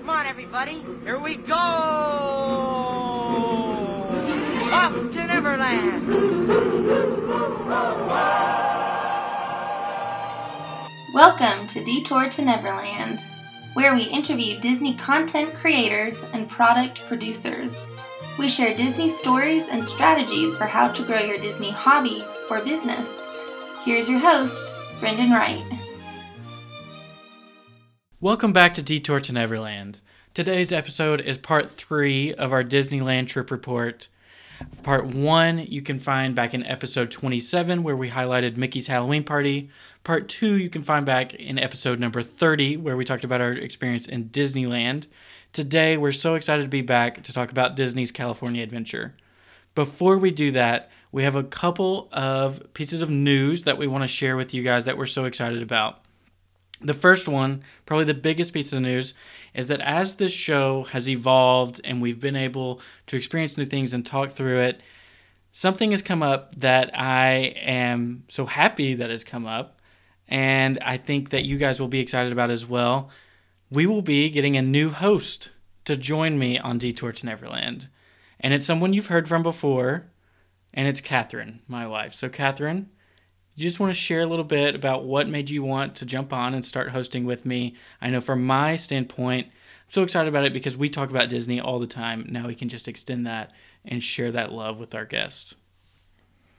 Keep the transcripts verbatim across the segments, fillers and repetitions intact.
Come on, everybody. Here we go! Up to Neverland! Welcome to Detour to Neverland, where we interview Disney content creators and product producers. We share Disney stories and strategies for how to grow your Disney hobby or business. Here's your host, Brendan Wright. Welcome back to Detour to Neverland. Today's episode is part three of our Disneyland trip report. Part one you can find back in episode twenty-seven, where we highlighted Mickey's Halloween party. Part two you can find back in episode number thirty, where we talked about our experience in Disneyland. Today we're so excited to be back to talk about Disney's California Adventure. Before we do that, we have a couple of pieces of news that we want to share with you guys that we're so excited about. The first one, probably the biggest piece of news, is that as this show has evolved and we've been able to experience new things and talk through it, something has come up that I am so happy that has come up, and I think that you guys will be excited about as well. We will be getting a new host to join me on Detour to Neverland, and it's someone you've heard from before, and it's Catherine, my wife. So Catherine, you just want to share a little bit about what made you want to jump on and start hosting with me. I know from my standpoint, I'm so excited about it because we talk about Disney all the time. Now we can just extend that and share that love with our guests.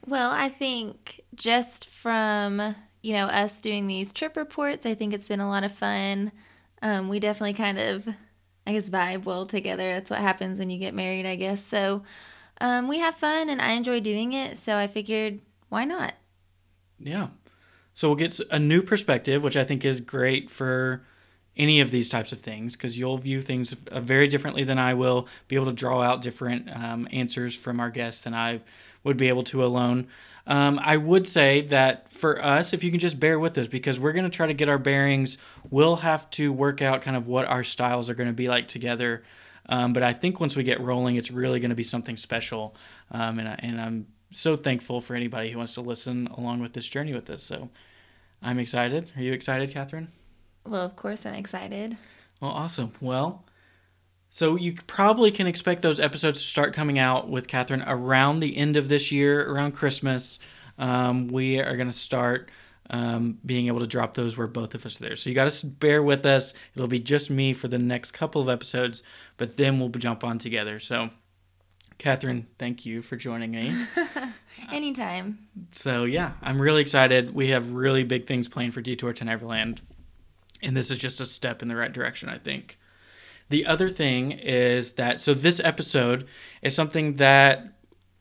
Well, I think just from, you know, us doing these trip reports, I think it's been a lot of fun. Um, we definitely kind of, I guess, vibe well together. That's what happens when you get married, I guess. So um, we have fun and I enjoy doing it. So I figured, why not? Yeah. So we'll get a new perspective, which I think is great for any of these types of things, because you'll view things very differently than I will, be able to draw out different um, answers from our guests than I would be able to alone. Um, I would say that for us, if you can just bear with us, because we're going to try to get our bearings, we'll have to work out kind of what our styles are going to be like together. Um, but I think once we get rolling, it's really going to be something special. Um, and, I, and I'm so thankful for anybody who wants to listen along with this journey with us. So I'm excited. Are you excited, Catherine? Well, of course I'm excited. Well, awesome. Well, so you probably can expect those episodes to start coming out with Catherine around the end of this year, around Christmas. Um, we are going to start um, being able to drop those where both of us are there. So you got to bear with us. It'll be just me for the next couple of episodes, but then we'll jump on together. So Catherine, thank you for joining me. Anytime. Uh, so, yeah, I'm really excited. We have really big things planned for Detour to Neverland, and this is just a step in the right direction, I think. The other thing is that, so this episode is something that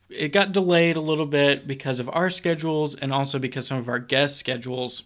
it got delayed a little bit because of our schedules and also because some of our guest schedules,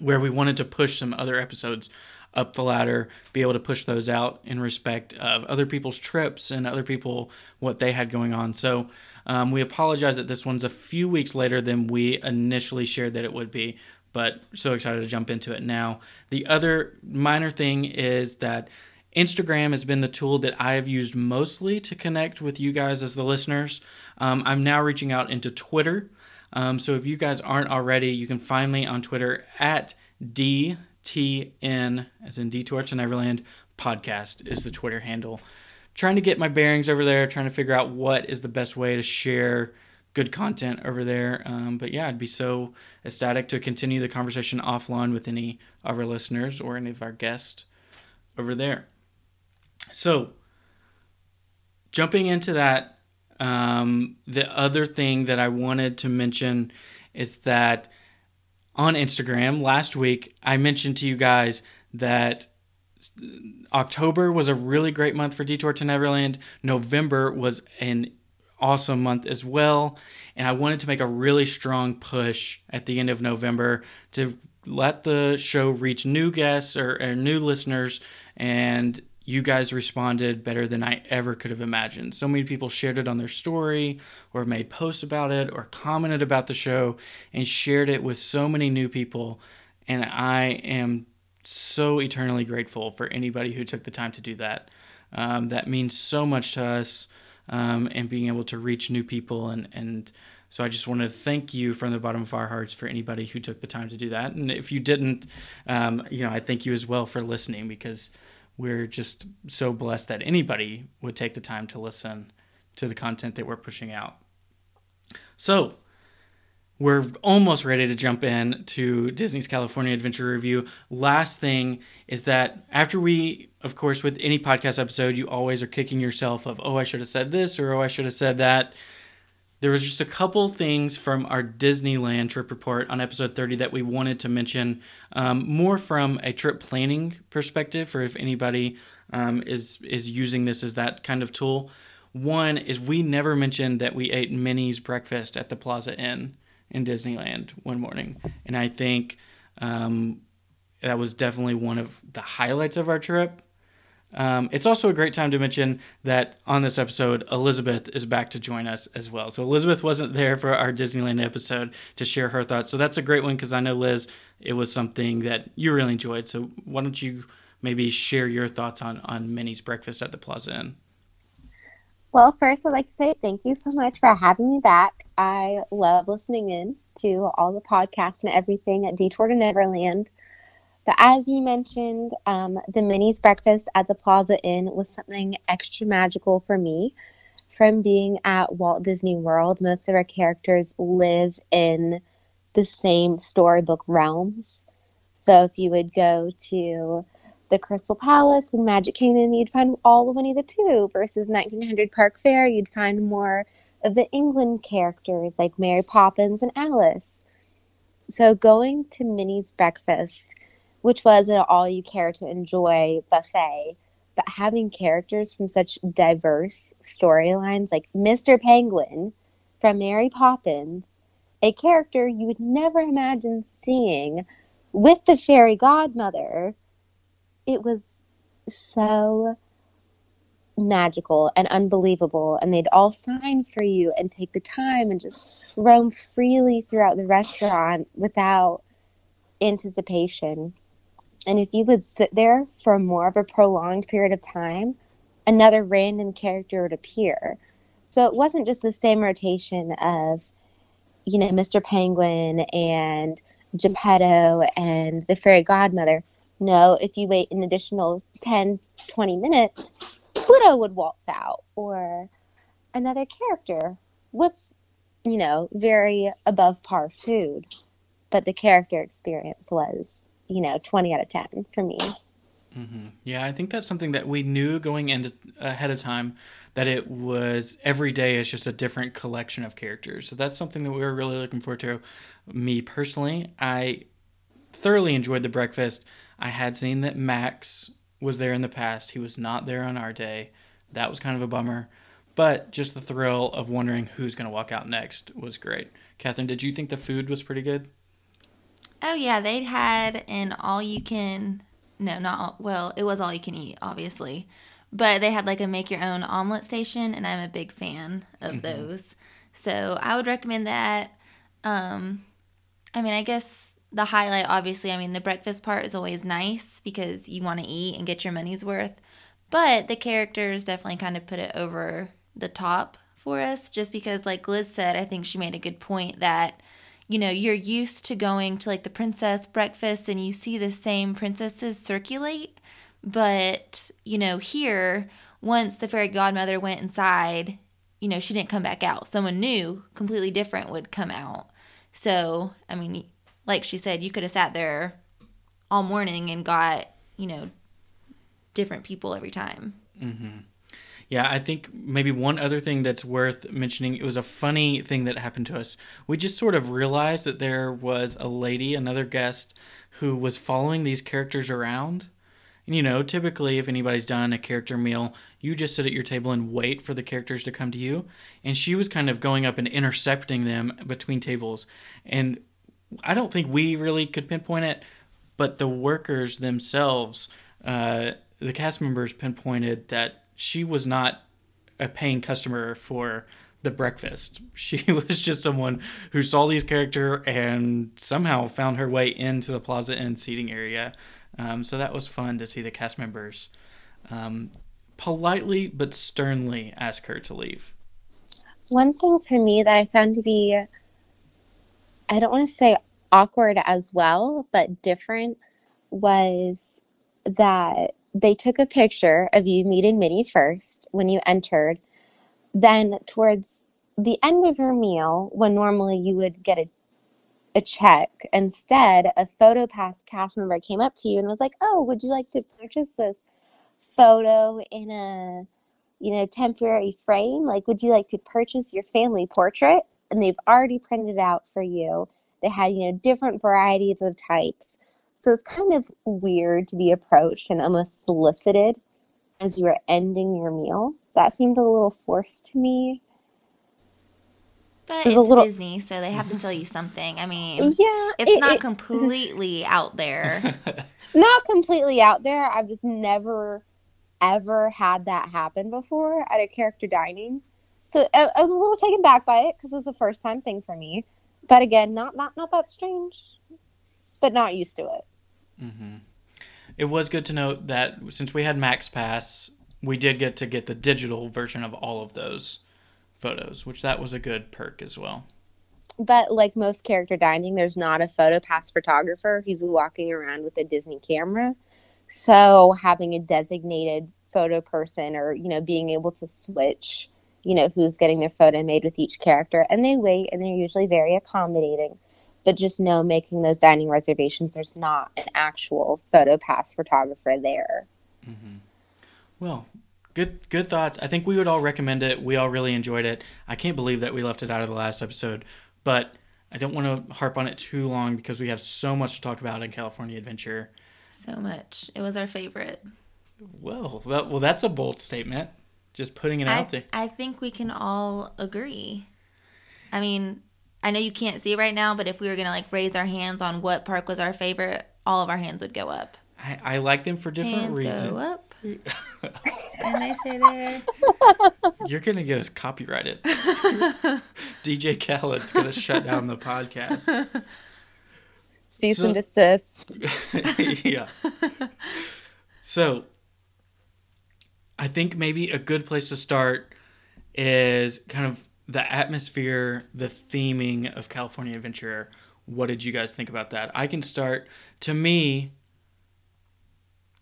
where we wanted to push some other episodes up the ladder, be able to push those out in respect of other people's trips and other people, what they had going on. So um, we apologize that this one's a few weeks later than we initially shared that it would be, but so excited to jump into it now. The other minor thing is that Instagram has been the tool that I have used mostly to connect with you guys as the listeners. Um, I'm now reaching out into Twitter. Um, so if you guys aren't already, you can find me on Twitter at D. T N, as in Detour to Neverland podcast, is the Twitter handle. Trying to get my bearings over there, trying to figure out what is the best way to share good content over there. Um, but yeah, I'd be so ecstatic to continue the conversation offline with any of our listeners or any of our guests over there. So jumping into that, um, the other thing that I wanted to mention is that on Instagram last week, I mentioned to you guys that October was a really great month for Detour to Neverland. November was an awesome month as well. And I wanted to make a really strong push at the end of November to let the show reach new guests or, or new listeners. And you guys responded better than I ever could have imagined. So many people shared it on their story or made posts about it or commented about the show and shared it with so many new people. And I am so eternally grateful for anybody who took the time to do that. Um, that means so much to us um, and being able to reach new people. And, and so I just want to thank you from the bottom of our hearts for anybody who took the time to do that. And if you didn't, um, you know, I thank you as well for listening, because we're just so blessed that anybody would take the time to listen to the content that we're pushing out. So we're almost ready to jump in to Disney's California Adventure review. Last thing is that after we, of course, with any podcast episode, you always are kicking yourself of, oh, I should have said this, or oh, I should have said that. There was just a couple things from our Disneyland trip report on episode thirty that we wanted to mention, um, more from a trip planning perspective, for if anybody um, is is using this as that kind of tool. One is we never mentioned that we ate Minnie's Breakfast at the Plaza Inn in Disneyland one morning. And I think um, that was definitely one of the highlights of our trip. Um, it's also a great time to mention that on this episode, Elizabeth is back to join us as well. So Elizabeth wasn't there for our Disneyland episode to share her thoughts. So that's a great one, because I know, Liz, it was something that you really enjoyed. So why don't you maybe share your thoughts on, on Minnie's Breakfast at the Plaza Inn? Well, first, I'd like to say thank you so much for having me back. I love listening in to all the podcasts and everything at Detour to Neverland. But as you mentioned, um, the Minnie's Breakfast at the Plaza Inn was something extra magical for me. From being at Walt Disney World, most of our characters live in the same storybook realms. So if you would go to the Crystal Palace in Magic Kingdom, you'd find all of Winnie the Pooh, versus nineteen hundred Park Fair, you'd find more of the England characters like Mary Poppins and Alice. So going to Minnie's Breakfast, which was an all-you-care-to-enjoy buffet, but having characters from such diverse storylines, like Mister Penguin from Mary Poppins, a character you would never imagine seeing, with the Fairy Godmother. It was so magical and unbelievable, and they'd all sign for you and take the time and just roam freely throughout the restaurant without anticipation. And if you would sit there for more of a prolonged period of time, another random character would appear. So it wasn't just the same rotation of, you know, Mister Penguin and Geppetto and the Fairy Godmother. No, if you wait an additional ten, twenty minutes, Pluto would waltz out, or another character. What's, you know, very above par food. But the character experience was, you know, twenty out of ten for me. Mm-hmm. Yeah, I think that's something that we knew going in ahead of time, that it was every day is just a different collection of characters. So that's something that we were really looking forward to. Me personally, I thoroughly enjoyed the breakfast. I had seen that Max was there in the past. He was not there on our day. That was kind of a bummer. But just the thrill of wondering who's going to walk out next was great. Catherine, did you think the food was pretty good? Oh, yeah, they'd had an all-you-can, no, not all, well, it was all-you-can-eat, obviously. But they had, like, a make-your-own omelet station, and I'm a big fan of mm-hmm. those. So I would recommend that. Um, I mean, I guess the highlight, obviously, I mean, the breakfast part is always nice because you want to eat and get your money's worth. But the characters definitely kind of put it over the top for us, just because, like Liz said, I think she made a good point that, you know, you're used to going to, like, the princess breakfast and you see the same princesses circulate. But, you know, here, once the Fairy Godmother went inside, you know, she didn't come back out. Someone new, completely different, would come out. So, I mean, like she said, you could have sat there all morning and got, you know, different people every time. Mm-hmm. Yeah, I think maybe one other thing that's worth mentioning, it was a funny thing that happened to us. We just sort of realized that there was a lady, another guest, who was following these characters around. And, you know, typically if anybody's done a character meal, you just sit at your table and wait for the characters to come to you. And she was kind of going up and intercepting them between tables. And I don't think we really could pinpoint it, but the workers themselves, uh, the cast members pinpointed that she was not a paying customer for the breakfast. She was just someone who saw these characters and somehow found her way into the Plaza Inn seating area. Um, so that was fun to see the cast members um, politely but sternly ask her to leave. One thing for me that I found to be, I don't want to say awkward as well, but different, was that they took a picture of you meeting Minnie first when you entered. Then towards the end of your meal, when normally you would get a, a check, instead a PhotoPass cast member came up to you and was like, oh, would you like to purchase this photo in a, you know, temporary frame? Like, would you like to purchase your family portrait? And they've already printed it out for you. They had, you know, different varieties of types. So it's kind of weird to be approached and almost solicited as you were ending your meal. That seemed a little forced to me. But it's little... Disney, so they have to sell you something. I mean, yeah, it's it, not it... completely out there. Not completely out there. I've just never, ever had that happen before at a character dining. So I, I was a little taken back by it because it was a first-time thing for me. But again, not, not, not that strange, but not used to it. Mm-hmm. It was good to note that since we had Max Pass, we did get to get the digital version of all of those photos, which that was a good perk as well. But like most character dining, there's not a photo pass photographer who's walking around with a Disney camera. So having a designated photo person, or, you know, being able to switch, you know, who's getting their photo made with each character. And they wait, and they're usually very accommodating. But just know, making those dining reservations, there's not an actual photo pass photographer there. Mm-hmm. Well, good good thoughts. I think we would all recommend it. We all really enjoyed it. I can't believe that we left it out of the last episode. But I don't want to harp on it too long because we have so much to talk about in California Adventure. So much. It was our favorite. Well, that, well that's a bold statement. Just putting it I, out there. I think we can all agree. I mean, I know you can't see it right now, but if we were going to like raise our hands on what park was our favorite, all of our hands would go up. I, I like them for different reasons. Hands reason. Go up. And I say there. You're going to get us copyrighted. D J Khaled's going to shut down the podcast. Cease so, and desist. Yeah. So, I think maybe a good place to start is kind of the atmosphere, the theming of California Adventure. What did you guys think about that? I can start. To me,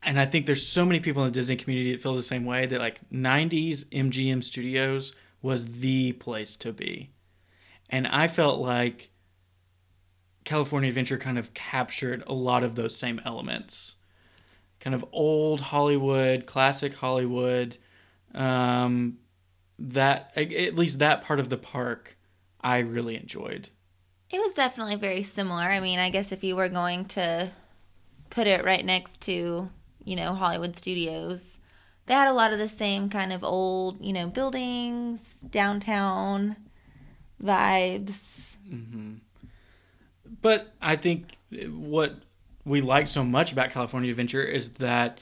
and I think there's so many people in the Disney community that feel the same way, that like nineties M G M Studios was the place to be. And I felt like California Adventure kind of captured a lot of those same elements. Kind of old Hollywood, classic Hollywood, um, that, at least that part of the park, I really enjoyed. It was definitely very similar. I mean, I guess if you were going to put it right next to, you know, Hollywood Studios, they had a lot of the same kind of old, you know, buildings, downtown vibes. Mm-hmm. But I think what we like so much about California Adventure is that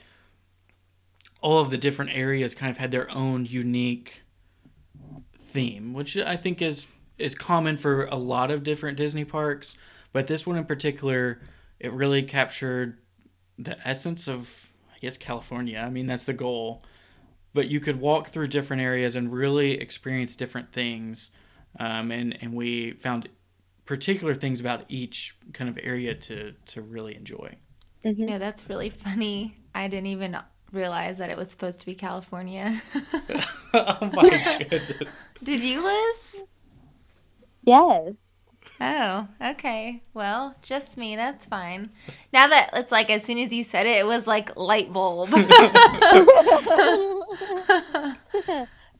all of the different areas kind of had their own unique theme, which I think is is common for a lot of different Disney parks, but this one in particular, it really captured the essence of, I guess, California. I mean, that's the goal, but you could walk through different areas and really experience different things, um, and and we found particular things about each kind of area to, to really enjoy. You know, that's really funny. I didn't even realize that it was supposed to be California. Oh my goodness. Did you, Liz? Yes. Oh, okay. Well, just me. That's fine. Now that it's like, as soon as you said it, it was like light bulb.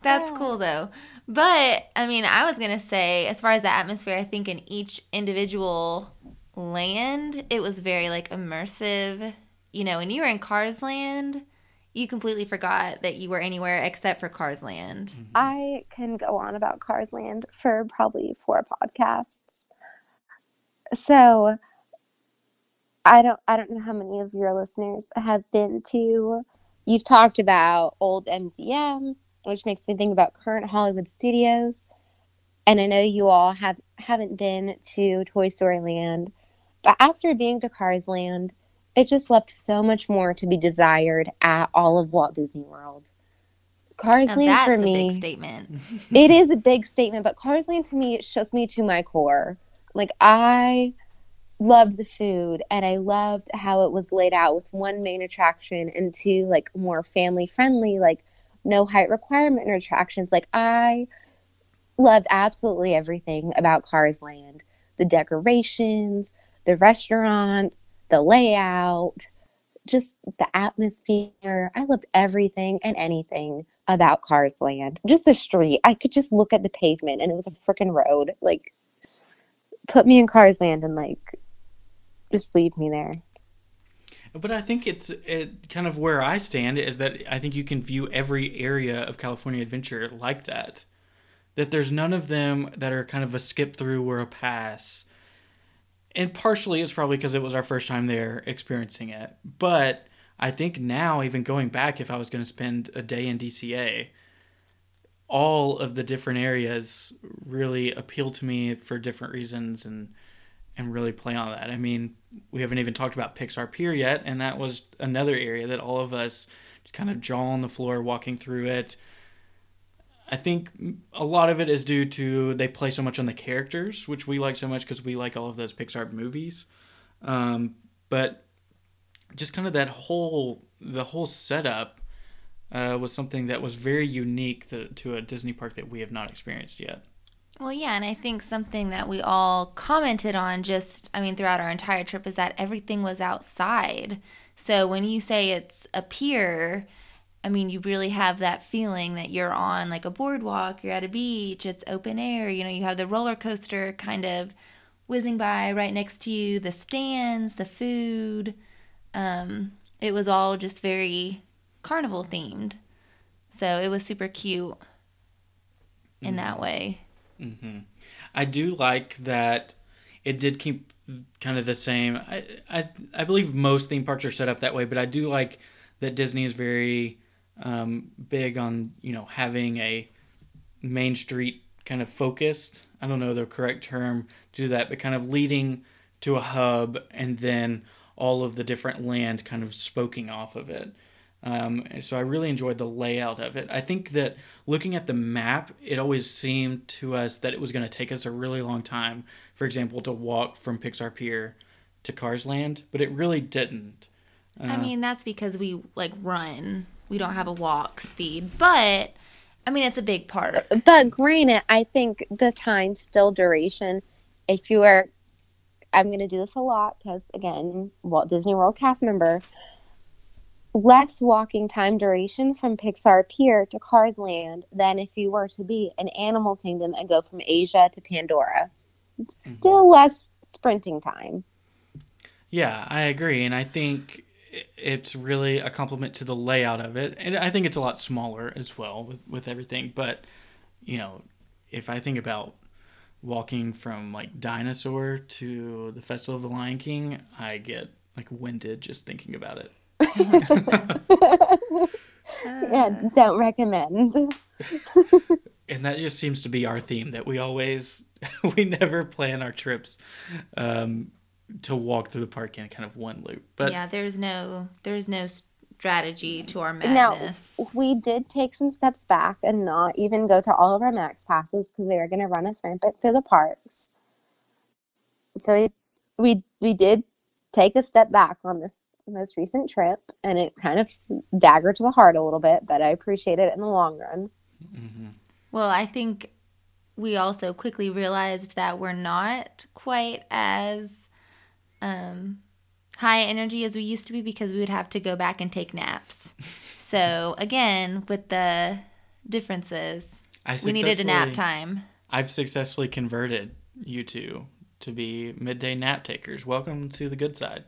That's cool though. But, I mean, I was going to say, as far as the atmosphere, I think in each individual land, it was very, like, immersive. You know, when you were in Cars Land, you completely forgot that you were anywhere except for Cars Land. I can go on about Cars Land for probably four podcasts. So, I don't, I don't know how many of your listeners have been to, you've talked about old M G M, which makes me think about current Hollywood Studios. And I know you all have, haven't been to Toy Story Land. But after being to Cars Land, it just left so much more to be desired at all of Walt Disney World. Cars now Land for me... That's a big statement. It is a big statement, but Cars Land to me, it shook me to my core. Like, I loved the food, and I loved how it was laid out with one main attraction and two, like, more family-friendly, like, no height requirement attractions. Like, I loved absolutely everything about Cars Land. The decorations, the restaurants, the layout, just the atmosphere. I loved everything and anything about Cars Land. Just the street. I could just look at the pavement, and it was a freaking road. Like, put me in Cars Land and, like, just leave me there. But I think it's it, kind of where I stand is that I think you can view every area of California Adventure like that. That there's none of them that are kind of a skip through or a pass. And partially it's probably because it was our first time there experiencing it. But I think now, even going back, if I was going to spend a day in D C A, all of the different areas really appeal to me for different reasons and and really play on that. I mean, we haven't even talked about Pixar Pier yet, and that was another area that all of us just kind of jaw on the floor walking through it. I think a lot of it is due to they play so much on the characters, which we like so much because we like all of those Pixar movies. Um, but just kind of that whole, the whole setup uh, was something that was very unique to, to a Disney park that we have not experienced yet. Well, yeah, and I think something that we all commented on just, I mean, throughout our entire trip is that everything was outside. So when you say it's a pier, I mean, you really have that feeling that you're on, like, a boardwalk, you're at a beach, it's open air, you know, you have the roller coaster kind of whizzing by right next to you, the stands, the food. Um, it was all just very carnival themed. So it was super cute in mm-hmm. that way. Mm-hmm. I do like that it did keep kind of the same. I, I, I believe most theme parks are set up that way, but I do like that Disney is very... Um, big on, you know, having a Main Street kind of focused, I don't know the correct term to do that, but kind of leading to a hub and then all of the different lands kind of spoking off of it. Um, so I really enjoyed the layout of it. I think that looking at the map, it always seemed to us that it was going to take us a really long time, for example, to walk from Pixar Pier to Cars Land, but it really didn't. Uh, I mean, that's because we, like, run. We don't have a walk speed, but I mean, it's a big part. But granted, I think the time still duration, if you are, I'm going to do this a lot because, again, Walt Disney World cast member, less walking time duration from Pixar Pier to Cars Land than if you were to be in Animal Kingdom and go from Asia to Pandora. Still mm-hmm. less sprinting time. Yeah, I agree. And I think it's really a compliment to the layout of it. And I think it's a lot smaller as well with, with everything. But, you know, if I think about walking from, like, Dinosaur to the Festival of the Lion King, I get, like, winded just thinking about it. Yeah, don't recommend. And that just seems to be our theme, that we always, we never plan our trips um to walk through the park in kind of one loop. But yeah, there's no there's no strategy to our madness. Now, we did take some steps back and not even go to all of our max passes because they were going to run us rampant through the parks. So we, we we did take a step back on this most recent trip, and it kind of daggered to the heart a little bit, but I appreciate it in the long run. Mm-hmm. Well, I think we also quickly realized that we're not quite as um high energy as we used to be because we would have to go back and take naps. So again, with the differences, I we needed a nap time. I've successfully converted you two to be midday nap takers. Welcome to the good side.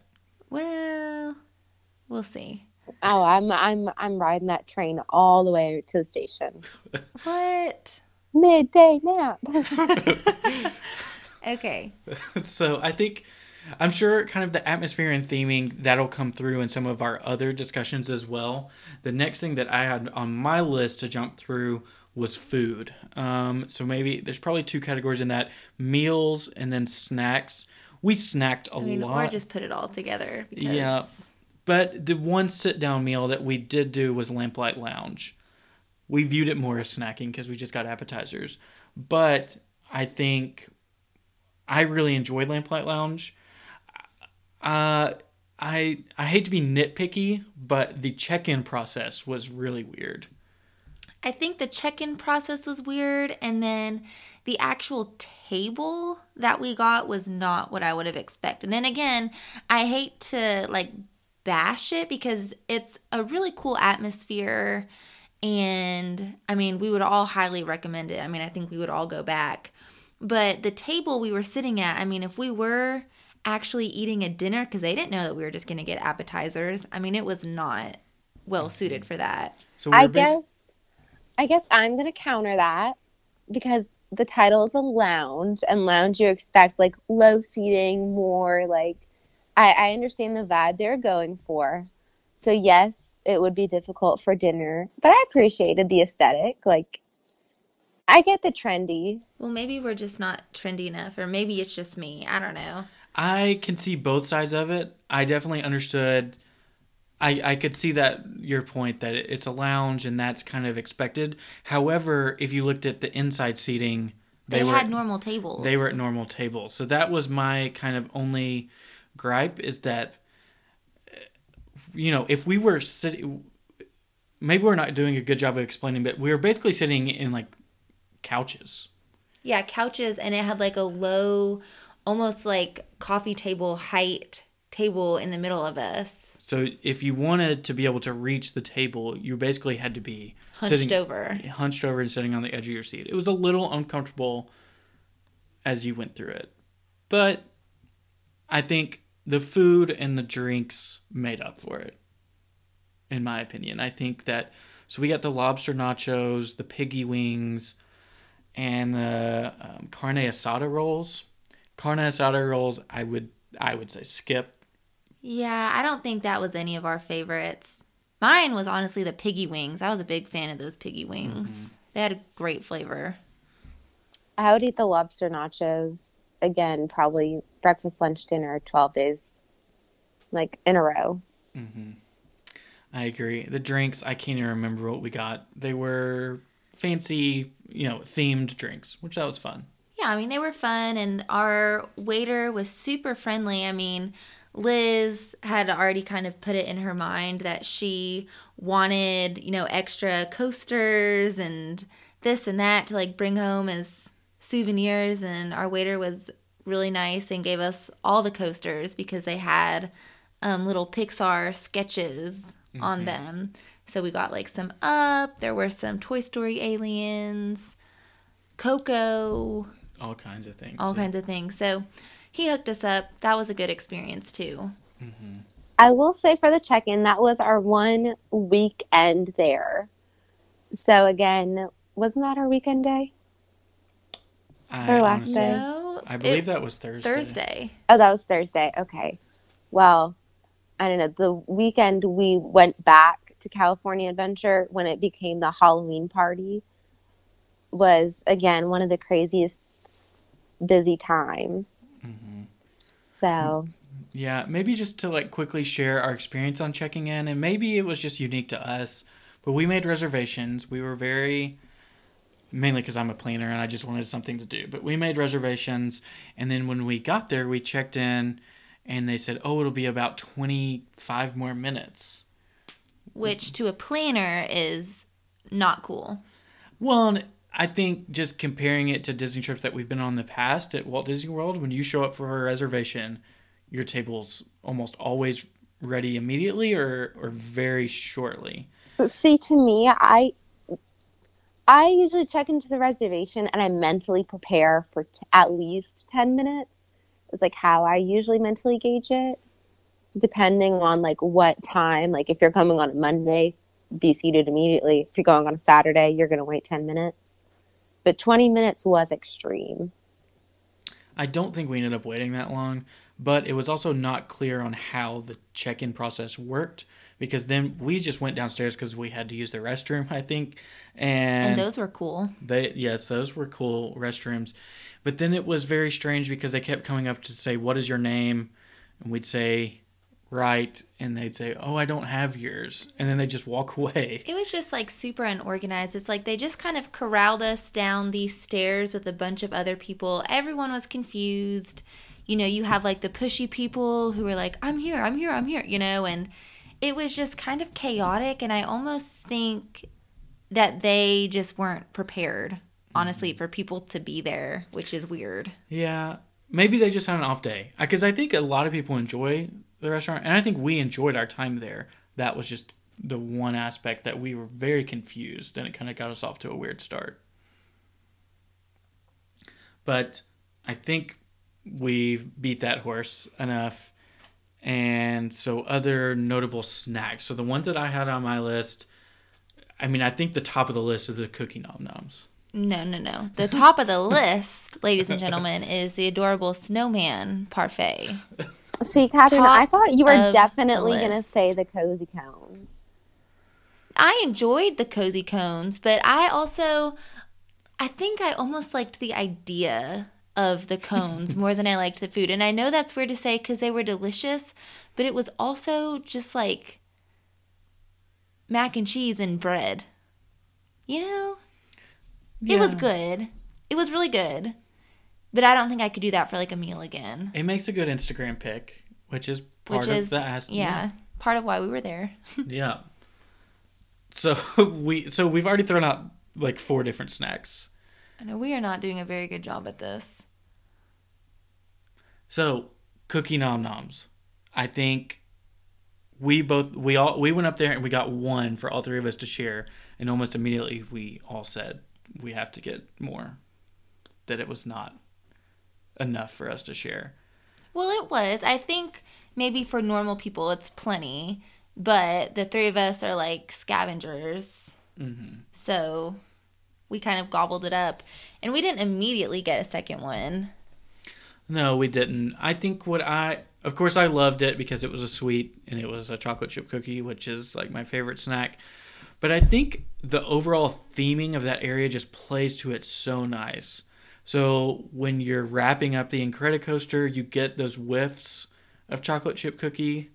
Well, we'll see. Oh, I'm I'm I'm riding that train all the way to the station. What? Midday nap. Okay. So I think I'm sure kind of the atmosphere and theming, that'll come through in some of our other discussions as well. The next thing that I had on my list to jump through was food. Um, so maybe there's probably two categories in that, meals and then snacks. We snacked a I mean, lot. Or just put it all together. Because... Yeah. But the one sit-down meal that we did do was Lamplight Lounge. We viewed it more as snacking because we just got appetizers. But I think I really enjoyed Lamplight Lounge. Uh, I I hate to be nitpicky, but the check-in process was really weird. I think the check-in process was weird, and then the actual table that we got was not what I would have expected. And again, I hate to like bash it because it's a really cool atmosphere, and I mean, we would all highly recommend it. I mean, I think we would all go back. But the table we were sitting at, I mean, if we were actually eating a dinner, because they didn't know that we were just going to get appetizers, I mean, it was not well suited for that. So I bas- guess I guess I'm going to counter that, because the title is a lounge, and lounge you expect like low seating, more like I, I understand the vibe they're going for. So yes, it would be difficult for dinner, but I appreciated the aesthetic. Like, I get the trendy. Well, maybe we're just not trendy enough, or maybe it's just me. I don't know. I can see both sides of it. I definitely understood. I, I could see that your point that it's a lounge and that's kind of expected. However, if you looked at the inside seating, they, they were, had normal tables. They were at normal tables. So that was my kind of only gripe, is that, you know, if we were sitting, maybe we're not doing a good job of explaining, but we were basically sitting in like couches. Yeah, couches, and it had like a low, almost like coffee table height table in the middle of us. So if you wanted to be able to reach the table, you basically had to be hunched sitting, over, hunched over, and sitting on the edge of your seat. It was a little uncomfortable as you went through it, but I think the food and the drinks made up for it, in my opinion. I think that, so we got the lobster nachos, the piggy wings, and the um, carne asada rolls. Carne asada rolls, I would, I would say skip. Yeah, I don't think that was any of our favorites. Mine was honestly the piggy wings. I was a big fan of those piggy wings. Mm-hmm. They had a great flavor. I would eat the lobster nachos. Again, probably breakfast, lunch, dinner, twelve days, like, in a row. Mm-hmm. I agree. The drinks, I can't even remember what we got. They were fancy, you know, themed drinks, which that was fun. Yeah, I mean, they were fun, and our waiter was super friendly. I mean, Liz had already kind of put it in her mind that she wanted, you know, extra coasters and this and that to, like, bring home as souvenirs. And our waiter was really nice and gave us all the coasters because they had um, little Pixar sketches mm-hmm. on them. So we got, like, some Up. There were some Toy Story aliens, Coco. All kinds of things. All yeah. kinds of things. So he hooked us up. That was a good experience, too. Mm-hmm. I will say for the check-in, that was our one weekend there. So, again, wasn't that our weekend day? It's our last honestly, day. No, I believe it, that was Thursday. Thursday. Oh, that was Thursday. Okay. Well, I don't know. The weekend we went back to California Adventure, when it became the Halloween party, was, again, one of the craziest busy times. Mm-hmm. So yeah, maybe just to like quickly share our experience on checking in, and maybe it was just unique to us, but we made reservations. We were very, mainly because I'm a planner and I just wanted something to do, but we made reservations, and then when we got there we checked in and they said, oh, it'll be about twenty-five more minutes, which to a planner is not cool. Well, I think just comparing it to Disney trips that we've been on in the past at Walt Disney World, when you show up for a reservation, your table's almost always ready immediately or, or very shortly. See, to me, I I usually check into the reservation and I mentally prepare for t- at least ten minutes. It's like how I usually mentally gauge it, depending on like what time. Like if you're coming on a Monday, be seated immediately. If you're going on a Saturday, you're going to wait ten minutes. But twenty minutes was extreme. I don't think we ended up waiting that long, but it was also not clear on how the check-in process worked, because then we just went downstairs because we had to use the restroom, I think. And, and those were cool. They Yes, those were cool restrooms. But then it was very strange because they kept coming up to say, what is your name? And we'd say, right, and they'd say, oh, I don't have yours, and then they just walk away. It was just like super unorganized. It's like they just kind of corralled us down these stairs with a bunch of other people. Everyone was confused. you know, you have like the pushy people who are like, I'm here, I'm here, I'm here, you know, and it was just kind of chaotic. And I almost think that they just weren't prepared, honestly, for people to be there, which is weird. Yeah. Maybe they just had an off day, because I think a lot of people enjoy the restaurant, and I think we enjoyed our time there. That was just the one aspect that we were very confused, and it kind of got us off to a weird start. But I think we've beat that horse enough. And so other notable snacks. So the ones that I had on my list, I mean, I think the top of the list is the cookie nom-noms. No, no, no. The top of the list, ladies and gentlemen, is the adorable snowman parfait. See, Catherine, top I thought you were definitely going to say the cozy cones. I enjoyed the cozy cones, but I also, I think I almost liked the idea of the cones more than I liked the food. And I know that's weird to say because they were delicious, but it was also just like mac and cheese and bread, you know? Yeah. It was good. It was really good. But I don't think I could do that for like a meal again. It makes a good Instagram pic, which is part which of is, that. Yeah, yeah, part of why we were there. Yeah. So we so we've already thrown out like four different snacks. I know we are not doing a very good job at this. So, cookie nom noms. I think we both we all we went up there and we got one for all three of us to share, and almost immediately we all said we have to get more, that it was not enough for us to share. Well, it was. I think maybe for normal people it's plenty, but the three of us are like scavengers. Mm-hmm. So we kind of gobbled it up, and we didn't immediately get a second one. No, we didn't. I think what I, of course I loved it because it was a sweet and it was a chocolate chip cookie, which is like my favorite snack. But I think the overall theming of that area just plays to it so nice. So when you're wrapping up the Incredicoaster, you get those whiffs of chocolate chip cookie.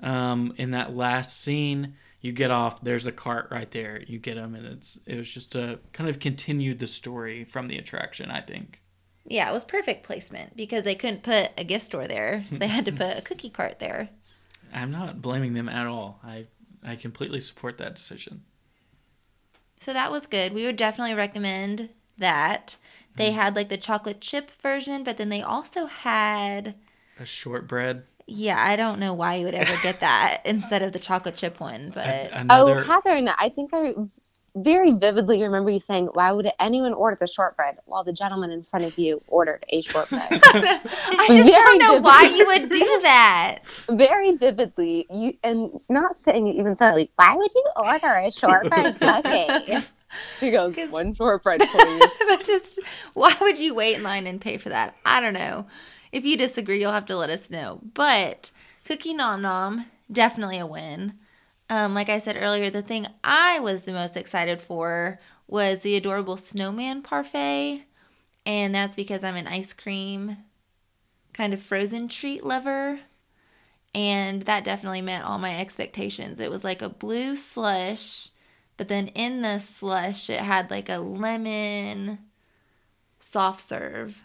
Um, in that last scene, you get off. There's the cart right there. You get them, and it's it was just a kind of continued the story from the attraction, I think. Yeah, it was perfect placement because they couldn't put a gift store there, so they had to put a cookie cart there. I'm not blaming them at all. I. I completely support that decision. So that was good. We would definitely recommend that. They mm. had like the chocolate chip version, but then they also had a shortbread. Yeah, I don't know why you would ever get that instead of the chocolate chip one. But another... Oh, Catherine, I think I very vividly remember you saying, why would anyone order the shortbread while the gentleman in front of you ordered a shortbread? I just very don't know vividly. Why you would do that. Very vividly. you And not saying it even slightly, why would you order a shortbread cookie? He goes, one shortbread, please. Just, why would you wait in line and pay for that? I don't know. If you disagree, you'll have to let us know. But cookie nom nom, definitely a win. Um, like I said earlier, the thing I was the most excited for was the adorable snowman parfait. And that's because I'm an ice cream kind of frozen treat lover. And that definitely met all my expectations. It was like a blue slush, but then in the slush, it had like a lemon soft serve.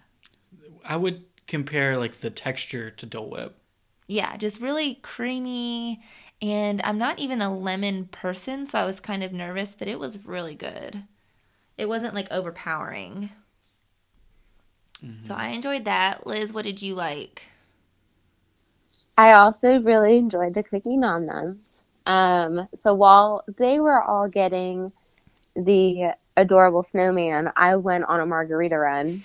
I would compare like the texture to Dole Whip. Yeah, just really creamy. And I'm not even a lemon person, so I was kind of nervous, but it was really good. It wasn't, like, overpowering. Mm-hmm. So I enjoyed that. Liz, what did you like? I also really enjoyed the cookie nom-noms. Um, so while they were all getting the adorable snowman, I went on a margarita run.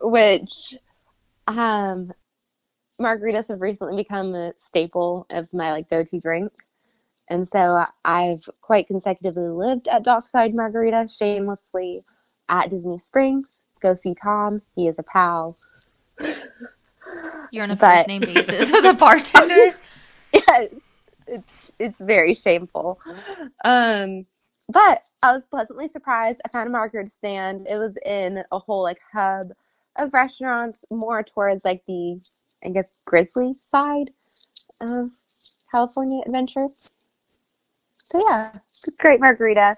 Which, um... margaritas have recently become a staple of my like go-to drink, and so I've quite consecutively lived at Dockside Margarita, shamelessly at Disney Springs. Go see Tom; he is a pal. You're on a but... first name basis with a bartender. Yeah, it's it's very shameful. Um, but I was pleasantly surprised. I found a margarita stand. It was in a whole like hub of restaurants, more towards like the I guess Grizzly side of California Adventure. So yeah, great margarita.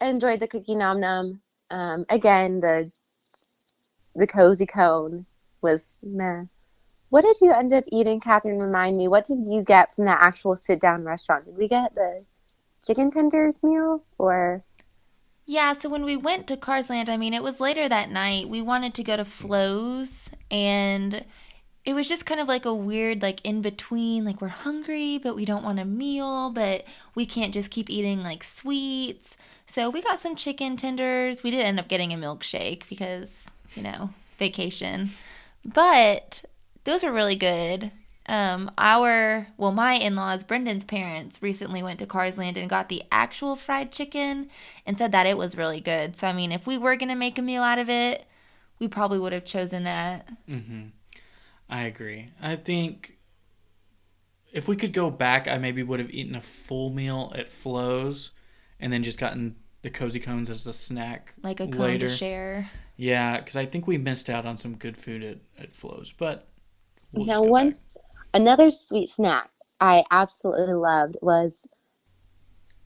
I enjoyed the cookie nom nom. Um, again, the the cozy cone was meh. What did you end up eating, Catherine? Remind me, what did you get from the actual sit-down restaurant? Did we get the chicken tenders meal or... Yeah, so when we went to Cars Land, I mean, it was later that night. We wanted to go to Flo's, and it was just kind of like a weird, like, in-between, like, we're hungry, but we don't want a meal, but we can't just keep eating, like, sweets. So we got some chicken tenders. We did end up getting a milkshake because, you know, vacation. But those were really good. Um, our, well, my in-laws, Brendan's parents, recently went to Cars Land and got the actual fried chicken and said that it was really good. So, I mean, if we were going to make a meal out of it, we probably would have chosen that. Mm-hmm. I agree. I think if we could go back, I maybe would have eaten a full meal at Flo's and then just gotten the cozy cones as a snack later. Like a cone to share. Yeah, because I think we missed out on some good food at, at Flo's, but we'll now just go one- back. Another sweet snack I absolutely loved was,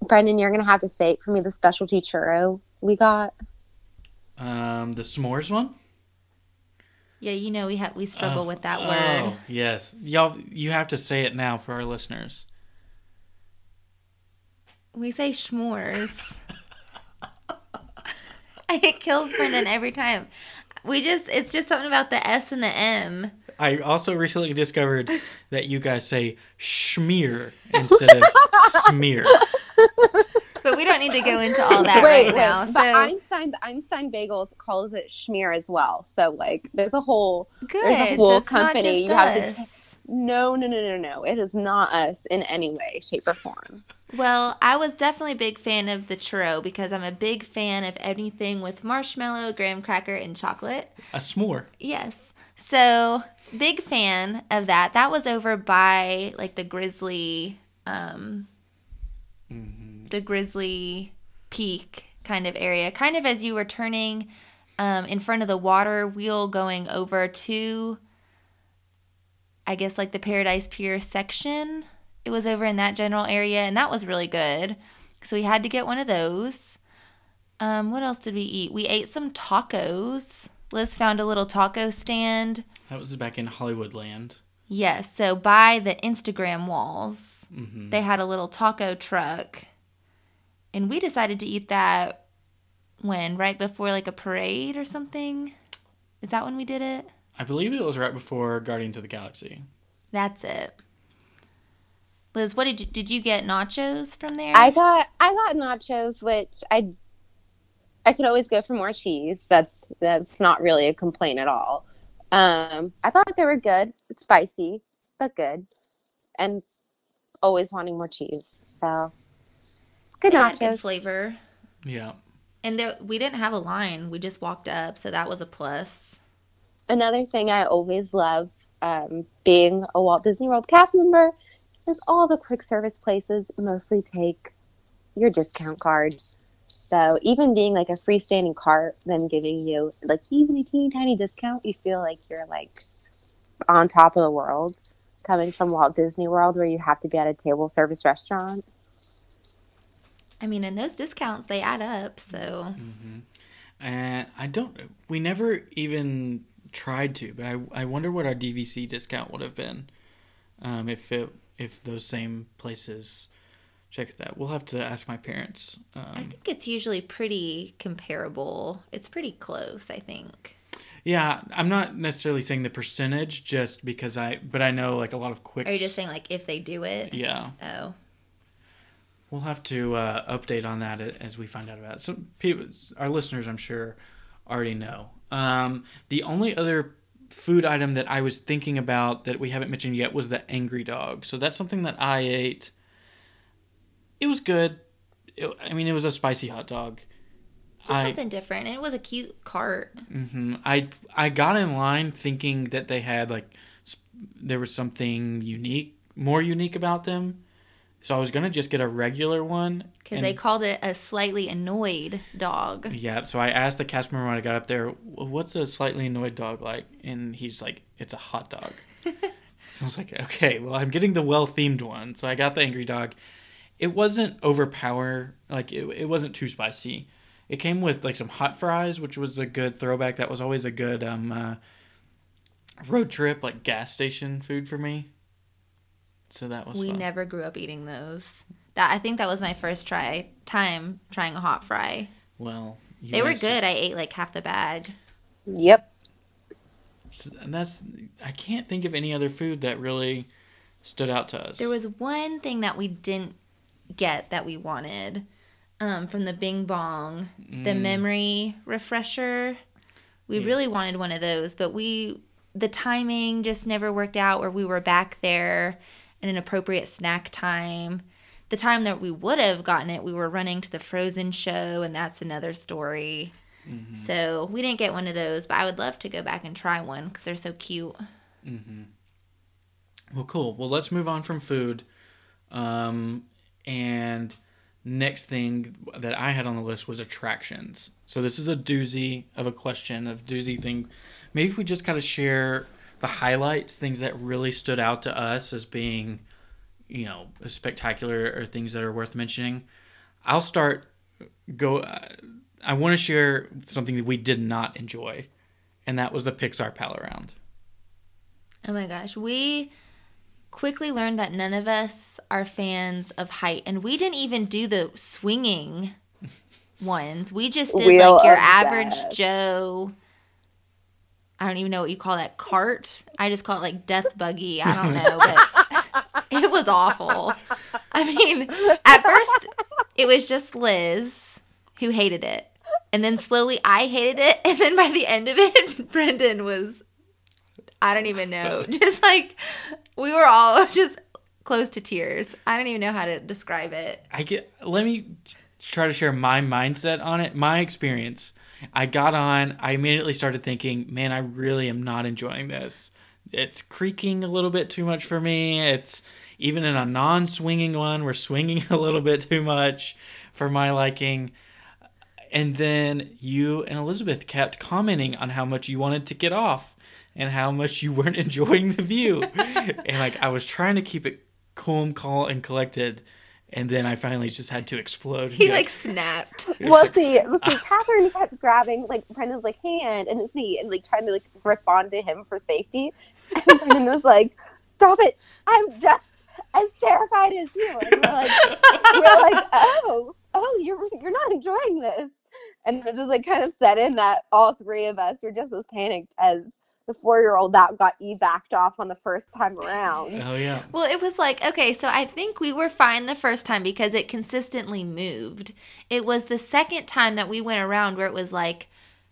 Brendan, you're going to have to say it for me, the specialty churro we got. Um, the s'mores one? Yeah, you know, we have, we struggle oh, with that oh, word. Oh, yes. Y'all, you have to say it now for our listeners. We say s'mores. It kills Brendan every time. We just, it's just something about the S and the M. I also recently discovered that you guys say schmear instead of smear. But we don't need to go into all that wait, right wait, now. But so... Einstein, the Einstein Bagels calls it schmear as well. So, like, there's a whole, Good. There's a whole company. You us. have to t- No, no, no, no, no. It is not us in any way, shape, or form. Well, I was definitely a big fan of the churro because I'm a big fan of anything with marshmallow, graham cracker, and chocolate. A s'more. Yes. So... Big fan of that. That was over by, like, the Grizzly, um, mm-hmm. the Grizzly Peak kind of area. Kind of as you were turning um, in front of the water wheel going over to, I guess, like, the Paradise Pier section. It was over in that general area, and that was really good. So we had to get one of those. Um, what else did we eat? We ate some tacos. Liz found a little taco stand. That was back in Hollywood Land. Yes, so by the Instagram walls, mm-hmm. they had a little taco truck. And we decided to eat that when? Right before, like, a parade or something? Is that when we did it? I believe it was right before Guardians of the Galaxy. That's it. Liz, what did you, did you get nachos from there? I got I got nachos, which I I could always go for more cheese. That's that's not really a complaint at all. Um, I thought they were good, spicy, but good, and always wanting more cheese, so good yeah, nachos. Good flavor. Yeah. And there, we didn't have a line. We just walked up, so that was a plus. Another thing I always love, um, being a Walt Disney World cast member is all the quick service places mostly take your discount card. So even being like a freestanding cart, them giving you like even a teeny tiny discount, you feel like you're like on top of the world coming from Walt Disney World where you have to be at a table service restaurant. I mean, and those discounts, they add up. So mm-hmm. and I don't, we never even tried to, but I, I wonder what our D V C discount would have been um, if it, if those same places check that. We'll have to ask my parents. Um, I think it's usually pretty comparable. It's pretty close, I think. Yeah, I'm not necessarily saying the percentage just because I, but I know like a lot of quick. Are you just saying like if they do it? Yeah. Oh. We'll have to uh, update on that as we find out about it. Some people, our listeners, I'm sure, already know. Um, the only other food item that I was thinking about that we haven't mentioned yet was the Angry Dog. So that's something that I ate. It was good. It, I mean, it was a spicy hot dog. Just I, something different. And it was a cute cart. Mm-hmm. I I got in line thinking that they had, like, sp- there was something unique, more unique about them. So I was going to just get a regular one. Because they called it a slightly annoyed dog. Yeah. So I asked the cast member when I got up there, what's a slightly annoyed dog like? And he's like, it's a hot dog. So I was like, okay, well, I'm getting the well-themed one. So I got the Angry Dog. It wasn't overpower, like, it, it wasn't too spicy. It came with like some hot fries, which was a good throwback. That was always a good um, uh, road trip, like gas station food for me. So that was We fun. Never grew up eating those. That I think that was my first try time trying a hot fry. Well, you they were good. Just... I ate like half the bag. Yep. So, and that's I can't think of any other food that really stood out to us. There was one thing that we didn't get that we wanted um, from the Bing Bong, mm. the memory refresher. We yeah. really wanted one of those, but we the timing just never worked out where we were back there at an appropriate snack time. The time that we would have gotten it, we were running to the Frozen show, and that's another story. Mm-hmm. So we didn't get one of those, but I would love to go back and try one because they're so cute. Mm-hmm. Well, cool. Well, let's move on from food. Um, and next thing that I had on the list was attractions. So this is a doozy of a question, of doozy thing. Maybe if we just kind of share the highlights, things that really stood out to us as being, you know, spectacular or things that are worth mentioning. I'll start. Go. Uh, I want to share something that we did not enjoy, and that was the Pixar Pal Around. Oh my gosh. We quickly learned that none of us are fans of height, and we didn't even do the swinging ones. We just did Wheel like your average death. Joe. I don't even know what you call that, cart. I just call it like death buggy. I don't know, but. It was awful. I mean, at first, it was just Liz who hated it. And then slowly, I hated it. And then by the end of it, Brendan was, I don't even know. Just like, we were all just close to tears. I don't even know how to describe it. I get. Let me try to share my mindset on it, my experience. I got on. I immediately started thinking, man, I really am not enjoying this. It's creaking a little bit too much for me. It's even in a non-swinging one, we're swinging a little bit too much for my liking. And then you and Elizabeth kept commenting on how much you wanted to get off and how much you weren't enjoying the view. And like I was trying to keep it calm, calm, and collected. And then I finally just had to explode. He, like, snapped. Well, see, see, Catherine kept grabbing, like, Brendan's, like, hand, and see, and, like, trying to, like, grip onto him for safety. And Brendan was like, stop it. I'm just as terrified as you. And we're like, we're like oh, oh, you're, you're not enjoying this. And it just, like, kind of set in that all three of us were just as panicked as the four-year-old that got e-backed off on the first time around. Oh, yeah. Well, it was like, okay, so I think we were fine the first time because it consistently moved. It was the second time that we went around where it was like,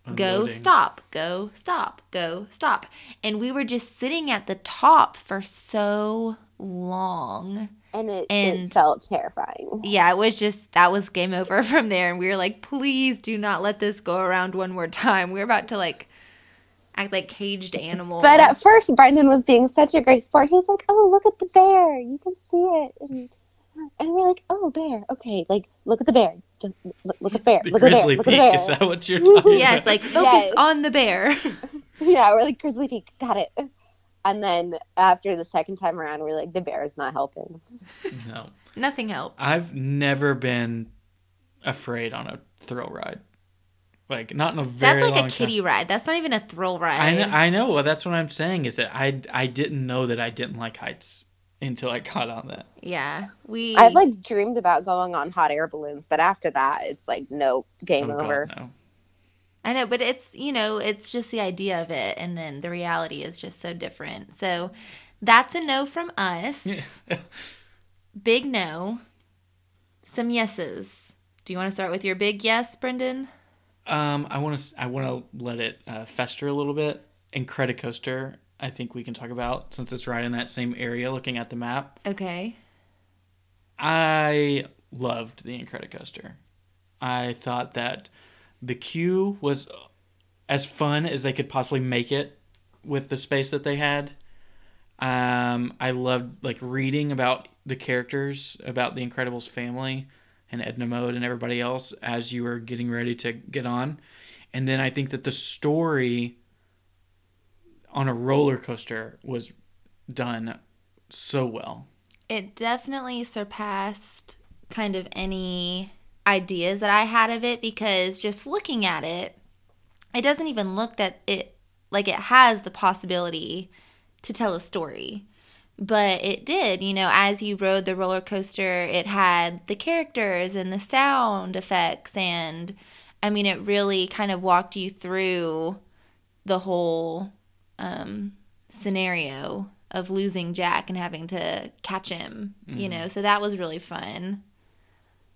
Unloading. Go, stop, go, stop, go, stop. And we were just sitting at the top for so long. And it, and it felt terrifying. Yeah, it was just, that was game over from there. And we were like, please do not let this go around one more time. We were about to, like, act like caged animals. But at first, Brendan was being such a great sport. He's like, oh, look at the bear. You can see it. And, and we're like, oh, bear. Okay, like, look at the bear. Just look, look at the bear. Look at the bear. Look at the bear. Is that what you're talking about? Yes, like, focus yes. on the bear. Yeah, we're like, Grizzly Peak. Got it. And then after the second time around, we're like, the bear is not helping. No. Nothing helped. I've never been afraid on a thrill ride. Like, not in a very long time. That's like a kiddie ride. That's not even a thrill ride. I know, I know. Well, that's what I'm saying is that I, I didn't know that I didn't like heights until I got on that. Yeah. we. I've, like, dreamed about going on hot air balloons, but after that, it's like, nope, game oh, over. God, no. I know, but it's, you know, it's just the idea of it, and then the reality is just so different. So that's a no from us. Yeah. Big no. Some yeses. Do you want to start with your big yes, Brendan? Um, I want to I want to let it uh, fester a little bit. Incredicoaster, I think we can talk about since it's right in that same area looking at the map. Okay. I loved the Incredicoaster. I thought that the queue was as fun as they could possibly make it with the space that they had. Um, I loved like reading about the characters, about the Incredibles family. And Edna Mode and everybody else as you were getting ready to get on. And then I think that the story on a roller coaster was done so well. It definitely surpassed kind of any ideas that I had of it, because just looking at it, it doesn't even look that it like it has the possibility to tell a story. But it did, you know, as you rode the roller coaster, it had the characters and the sound effects, and I mean, it really kind of walked you through the whole um, scenario of losing Jack and having to catch him, mm-hmm. you know, so that was really fun.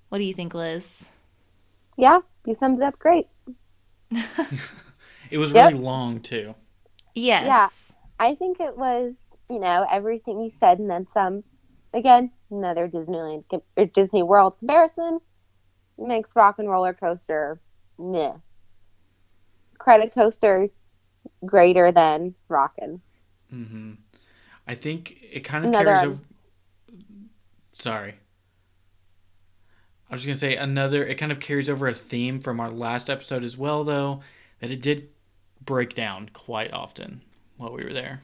What do you think, Liz? Yeah, you summed it up great. It was yep. really long, too. Yes. Yeah, I think it was... You know, everything you said and then some. Again, another Disneyland or Disney World comparison makes Rock and Roller Coaster meh. Incredicoaster greater than Rockin'. Mm-hmm. I think it kind of another, carries over. Um, Sorry. I was just going to say another. It kind of carries over a theme from our last episode as well, though, that it did break down quite often while we were there.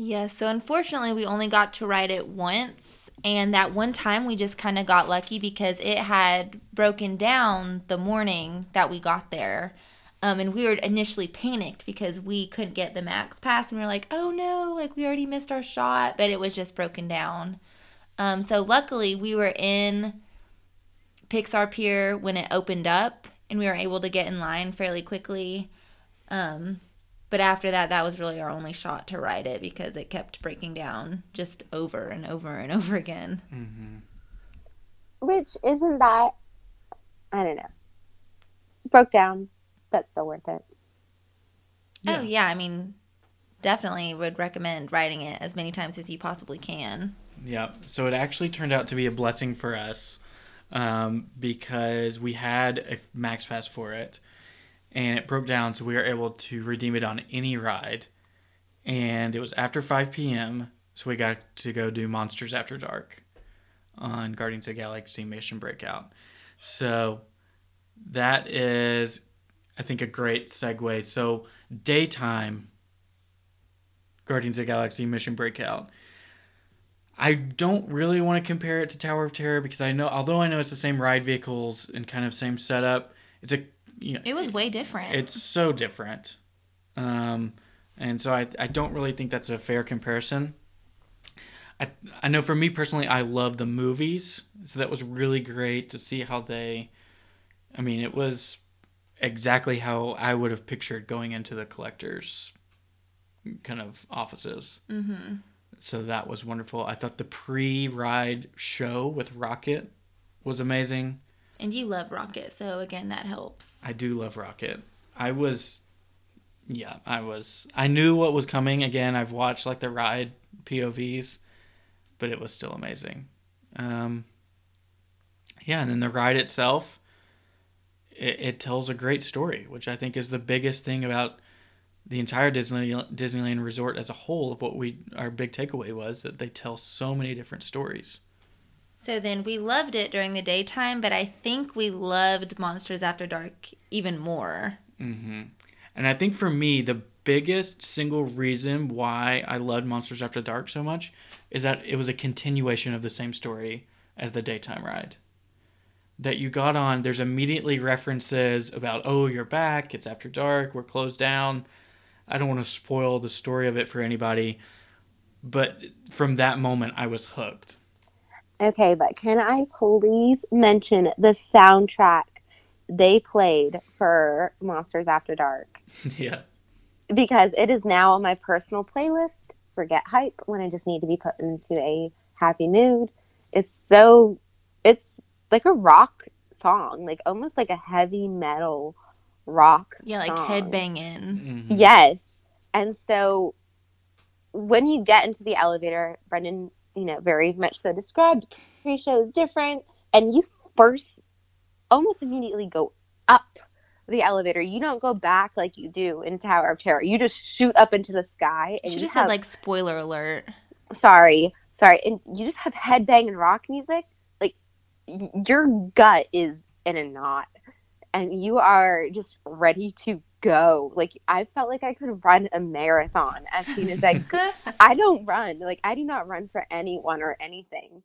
Yes, yeah, so unfortunately we only got to ride it once, and that one time we just kind of got lucky because it had broken down the morning that we got there, um, and we were initially panicked because we couldn't get the Max Pass, and we were like, oh no, like we already missed our shot, but it was just broken down. Um, so luckily we were in Pixar Pier when it opened up, and we were able to get in line fairly quickly. Um But after that, that was really our only shot to ride it because it kept breaking down just over and over and over again. Mm-hmm. Which isn't that, I don't know, broke down, but still worth it. Yeah. Oh, yeah. I mean, definitely would recommend riding it as many times as you possibly can. Yeah. So it actually turned out to be a blessing for us um, because we had a Max Pass for it. And it broke down, so we were able to redeem it on any ride. And it was after five p.m., so we got to go do Monsters After Dark on Guardians of the Galaxy Mission Breakout. So that is, I think, a great segue. So daytime Guardians of the Galaxy Mission Breakout. I don't really want to compare it to Tower of Terror because I know, although I know it's the same ride vehicles and kind of same setup, it's a You know, it was way different. It's so different. Um, and so I, I don't really think that's a fair comparison. I I know for me personally, I love the movies. So that was really great to see how they... I mean, it was exactly how I would have pictured going into the collector's kind of offices. Mm-hmm. So that was wonderful. I thought the pre-ride show with Rocket was amazing. And you love Rocket, so again, that helps. I do love Rocket. I was, yeah, I was, I knew what was coming. Again, I've watched like the ride P O Vs, but it was still amazing. Um, yeah, and then the ride itself, it, it tells a great story, which I think is the biggest thing about the entire Disney, Disneyland Resort as a whole of what we, our big takeaway was that they tell so many different stories. So then we loved it during the daytime, but I think we loved Monsters After Dark even more. Mm-hmm. And I think for me, the biggest single reason why I loved Monsters After Dark so much is that it was a continuation of the same story as the daytime ride. That you got on, there's immediately references about, oh, you're back, it's after dark, we're closed down. I don't want to spoil the story of it for anybody, but from that moment, I was hooked. Okay, but can I please mention the soundtrack they played for Monsters After Dark? Yeah. Because it is now on my personal playlist for Get Hype when I just need to be put into a happy mood. It's so, it's like a rock song, like almost like a heavy metal rock yeah, song. Yeah, like headbanging. Mm-hmm. Yes. And so when you get into the elevator, Brendan, you know, very much so described, pre-show is different, and you first almost immediately go up the elevator. You don't go back like you do in Tower of Terror. You just shoot up into the sky. And you should have said, like, spoiler alert. Sorry. Sorry. And you just have headbang and rock music. Like, y- your gut is in a knot, and you are just ready to go. Like, I felt like I could run a marathon as soon as I could. I don't run. Like, I do not run for anyone or anything.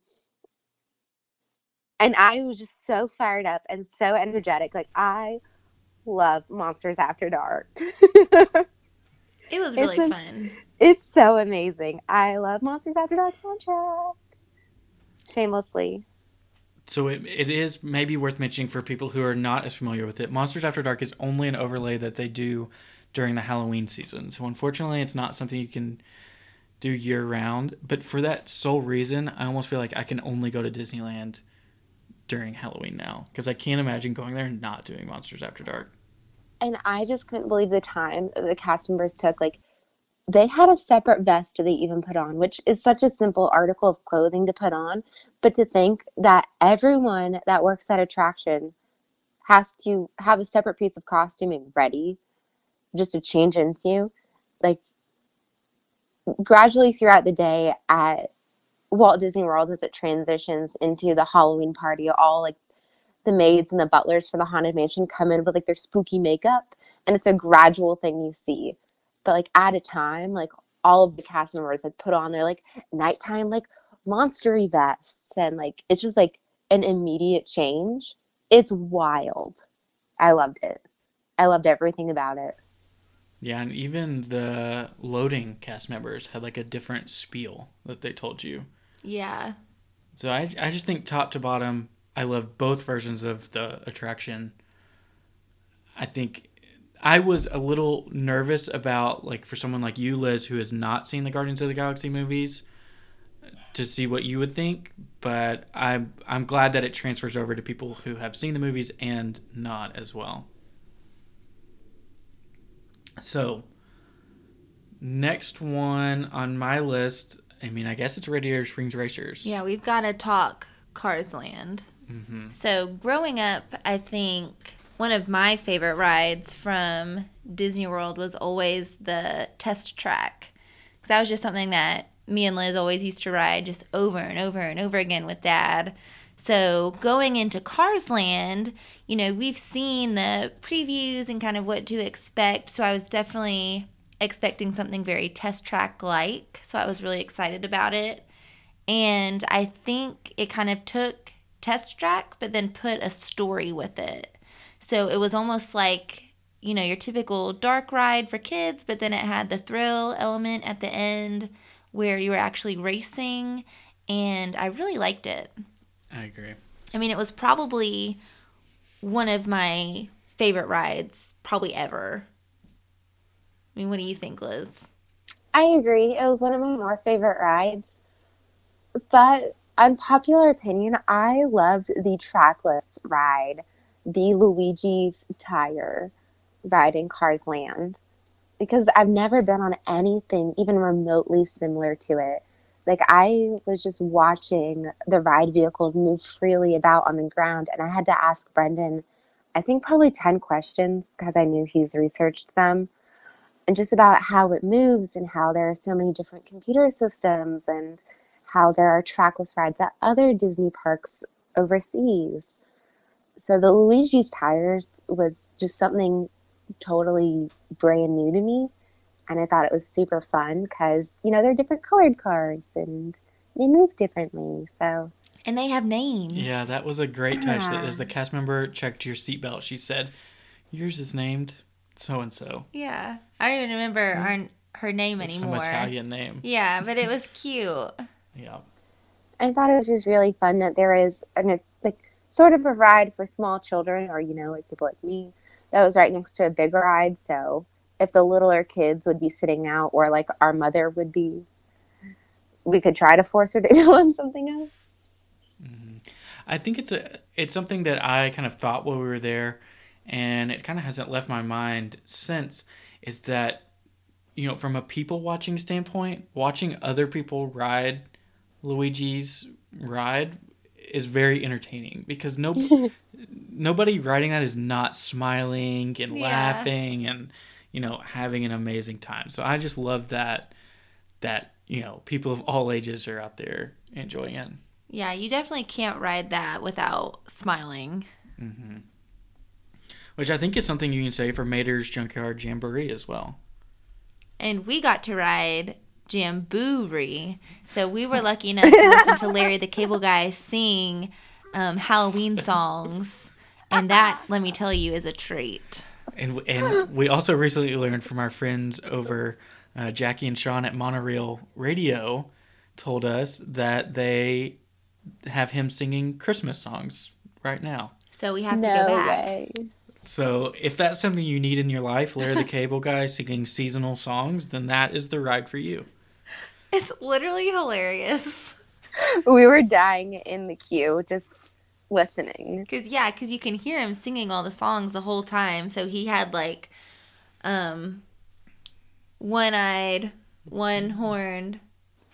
And I was just so fired up and so energetic. Like, I love Monsters After Dark. It was really it's, fun. It's so amazing. I love Monsters After Dark soundtrack. Shamelessly. So it it is maybe worth mentioning for people who are not as familiar with it. Monsters After Dark is only an overlay that they do during the Halloween season. So unfortunately, it's not something you can do year round. But for that sole reason, I almost feel like I can only go to Disneyland during Halloween now, because I can't imagine going there and not doing Monsters After Dark. And I just couldn't believe the time the cast members took. Like, they had a separate vest they even put on, which is such a simple article of clothing to put on. But to think that everyone that works at attraction has to have a separate piece of costuming ready just to change into, like, gradually throughout the day at Walt Disney World as it transitions into the Halloween party, all, like, the maids and the butlers for the Haunted Mansion come in with, like, their spooky makeup, and it's a gradual thing you see. But, like, at a time, like, all of the cast members had put on their, like, nighttime, like, monstery vests, and, like, it's just, like, an immediate change. It's wild. I loved it. I loved everything about it. Yeah, and even the loading cast members had, like, a different spiel that they told you. Yeah. So I I just think top to bottom, I love both versions of the attraction. I think I was a little nervous about, like, for someone like you, Liz, who has not seen the Guardians of the Galaxy movies, to see what you would think. But I'm, I'm glad that it transfers over to people who have seen the movies and not as well. So, next one on my list, I mean, I guess it's Radiator Springs Racers. Yeah, we've got to talk Cars Land. Mm-hmm. So, growing up, I think one of my favorite rides from Disney World was always the Test Track. Because that was just something that me and Liz always used to ride just over and over and over again with Dad. So going into Cars Land, you know, we've seen the previews and kind of what to expect. So I was definitely expecting something very Test Track-like. So I was really excited about it. And I think it kind of took Test Track, but then put a story with it. So it was almost like, you know, your typical dark ride for kids, but then it had the thrill element at the end where you were actually racing. And I really liked it. I agree. I mean, it was probably one of my favorite rides probably ever. I mean, what do you think, Liz? I agree. It was one of my more favorite rides. But unpopular opinion, I loved the trackless ride, the Luigi's Tire Ride in Cars Land, because I've never been on anything even remotely similar to it. Like, I was just watching the ride vehicles move freely about on the ground, and I had to ask Brendan, I think probably ten questions, because I knew he's researched them, and just about how it moves and how there are so many different computer systems and how there are trackless rides at other Disney parks overseas. So the Luigi's Tires was just something totally brand new to me. And I thought it was super fun because, you know, they're different colored cars and they move differently. So, and they have names. Yeah, that was a great yeah. touch. That as the cast member checked your seatbelt, she said, "Yours is named so and so." Yeah, I don't even remember mm-hmm. her, her name it's anymore. Some Italian name. Yeah, but it was cute. Yeah. I thought it was just really fun that there is an like sort of a ride for small children, or, you know, like people like me, that was right next to a big ride. So if the littler kids would be sitting out, or like our mother would be, we could try to force her to go on something else. Mm-hmm. I think it's a it's something that I kind of thought while we were there, and it kind of hasn't left my mind since, is that, you know, from a people watching standpoint, watching other people ride Luigi's ride is very entertaining, because no nobody riding that is not smiling and yeah. laughing and, you know, having an amazing time. So I just love that, that, you know, people of all ages are out there enjoying it. Yeah, you definitely can't ride that without smiling. Mm-hmm. Which I think is something you can say for Mater's Junkyard Jamboree as well. And we got to ride Jamboree. So we were lucky enough to listen to Larry the Cable Guy sing um, Halloween songs. And that, let me tell you, is a treat. And, and we also recently learned from our friends over uh, Jackie and Sean at Monoreal Radio told us that they have him singing Christmas songs right now. So we have no to go back. Way. So if that's something you need in your life, Larry the Cable Guy singing seasonal songs, then that is the ride for you. It's literally hilarious. We were dying in the queue just listening. Cause, yeah, because you can hear him singing all the songs the whole time. So he had like um, one-eyed, one-horned,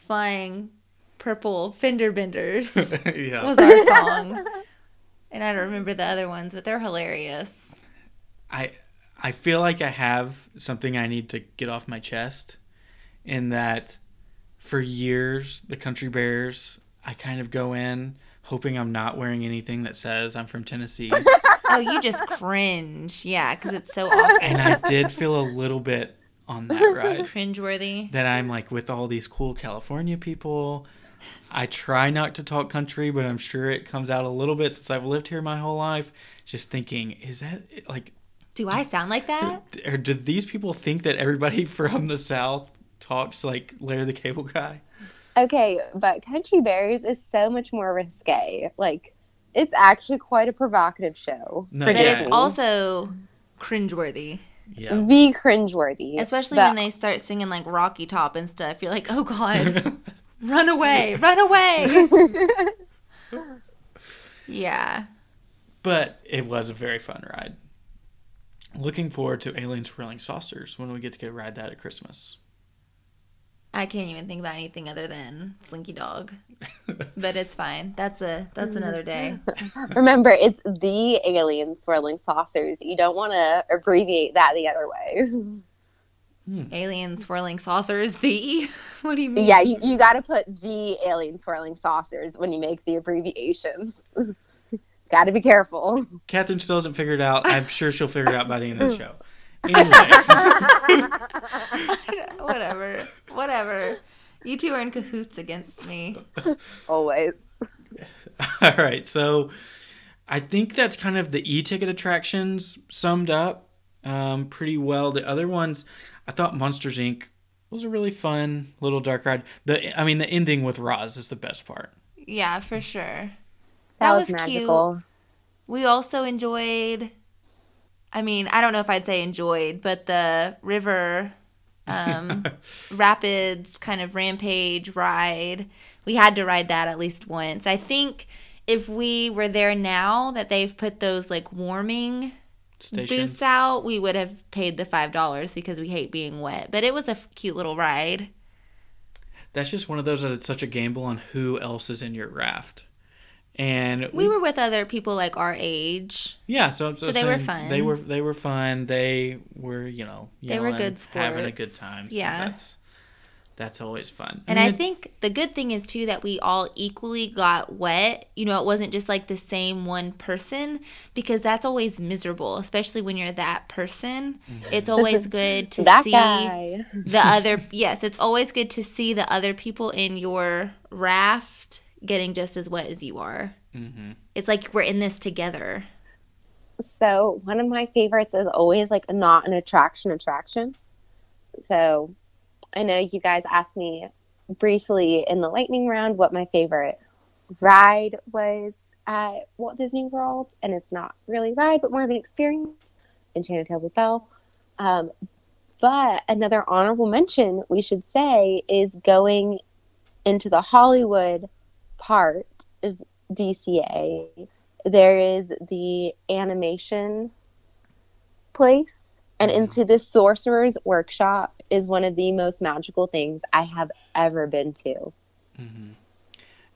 flying purple fender benders yeah. was our song. And I don't remember the other ones, but they're hilarious. I I feel like I have something I need to get off my chest, in that for years, the Country Bears, I kind of go in hoping I'm not wearing anything that says I'm from Tennessee. Oh, you just cringe. Yeah, because it's so awful. And I did feel a little bit on that ride. Cringeworthy. That I'm like with all these cool California people. I try not to talk country, but I'm sure it comes out a little bit since I've lived here my whole life. Just thinking, is that like... Do, do I sound like that? Or do these people think that everybody from the South talks like Larry the Cable Guy? Okay, but Country Bears is so much more risque. Like, it's actually quite a provocative show. No, but yeah. It's also cringeworthy. Yeah. The cringeworthy. Especially but... when they start singing like Rocky Top and stuff. You're like, oh God. Run away, run away. Yeah. But it was a very fun ride. Looking forward to Alien Swirling Saucers when we get to go ride that at Christmas. I can't even think about anything other than Slinky Dog. But it's fine. That's a that's another day. Remember, it's the Alien Swirling Saucers. You don't want to abbreviate that the other way. Hmm. Alien Swirling Saucers, the... What do you mean? Yeah, you, you got to put the Alien Swirling Saucers when you make the abbreviations. Got to be careful. Catherine still hasn't figured it out. I'm sure she'll figure it out by the end of the show. Anyway. Whatever. Whatever. You two are in cahoots against me. Always. All right, so I think that's kind of the e-ticket attractions summed up um, pretty well. The other ones... I thought Monsters, Incorporated was a really fun little dark ride. The I mean, the ending with Roz is the best part. Yeah, for sure. That, that was, was magical. Cute. We also enjoyed, I mean, I don't know if I'd say enjoyed, but the river um, rapids kind of rampage ride. We had to ride that at least once. I think if we were there now that they've put those like warming stations. Boots out, we would have paid the five dollars because we hate being wet. But it was a f- cute little ride. That's just one of those that it's such a gamble on who else is in your raft. And we, we were with other people like our age. Yeah, so, so, so they were fun. They were they were fun. They were, you know, yelling, they were good sports. Having a good time. So yeah. That's, that's always fun. And I, mean, I think the good thing is, too, that we all equally got wet. You know, it wasn't just like the same one person, because that's always miserable, especially when you're that person. Mm-hmm. It's always good to that see guy. the other – yes, it's always good to see the other people in your raft getting just as wet as you are. Mm-hmm. It's like we're in this together. So one of my favorites is always like not an attraction attraction. So – I know you guys asked me briefly in the lightning round what my favorite ride was at Walt Disney World, and it's not really a ride, but more of an experience, Enchanted Tales with Belle. Um, but another honorable mention, we should say, is going into the Hollywood part of D C A. There is the animation place. And into the Sorcerer's Workshop is one of the most magical things I have ever been to. Mm-hmm.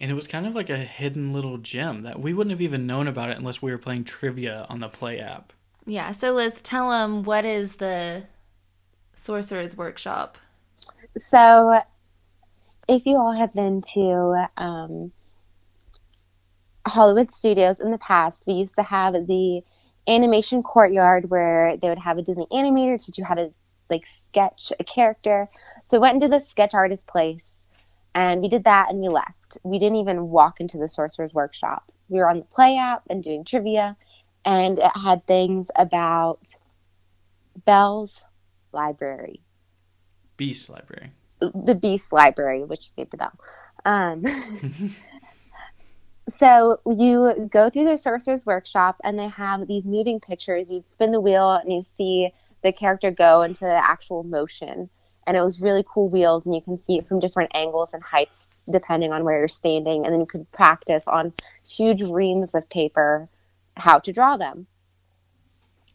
And it was kind of like a hidden little gem that we wouldn't have even known about it unless we were playing trivia on the Play app. Yeah. So Liz, tell them, what is the Sorcerer's Workshop? So if you all have been to um, Hollywood Studios in the past, we used to have the animation courtyard where they would have a Disney animator teach you how to like sketch a character. So we went into the sketch artist place and we did that and we left. We didn't even walk into the Sorcerer's Workshop. we were on the Play app and doing trivia, and it had things about Bell's Library. Beast Library. The Beast Library, which gave the bell. Um, so you go through the Sorcerer's Workshop, and they have these moving pictures. You'd spin the wheel, and you see the character go into the actual motion. And it was really cool wheels, and you can see it from different angles and heights depending on where you're standing. And then you could practice on huge reams of paper how to draw them.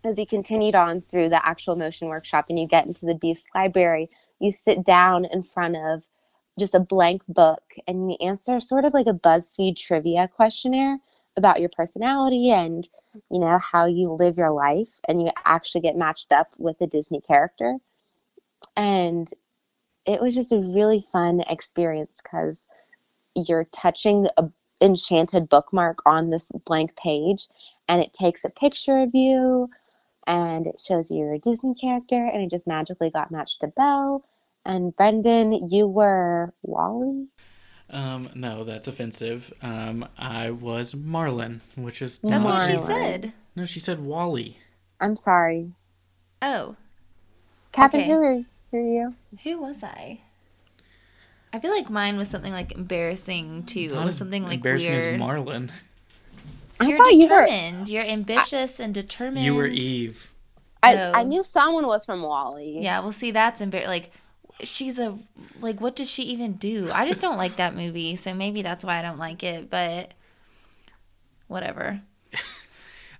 As you continued on through the actual motion workshop and you get into the Beast Library, you sit down in front of just a blank book and you answer sort of like a BuzzFeed trivia questionnaire about your personality and, you know, how you live your life. And you actually get matched up with a Disney character. And it was just a really fun experience because you're touching an enchanted bookmark on this blank page, and it takes a picture of you, and it shows you your Disney character, and it just magically got matched to Belle. And Brendan, you were Wally? Um, no, that's offensive. Um, I was Marlin, which is That's not... what she said. No, she said Wally. I'm sorry. Oh. Catherine, okay. who, were, who were you? Who was I? I feel like mine was something, like, embarrassing, too. Not it was something, like, embarrassing weird. Embarrassing as Marlin. You're determined. You were, You're ambitious I, and determined. You were Eve. I, so, I knew someone was from Wall-E. Yeah, well, see, that's embarrassing. Like, she's a, like, what does she even do? I just don't like that movie, so maybe that's why I don't like it, but whatever.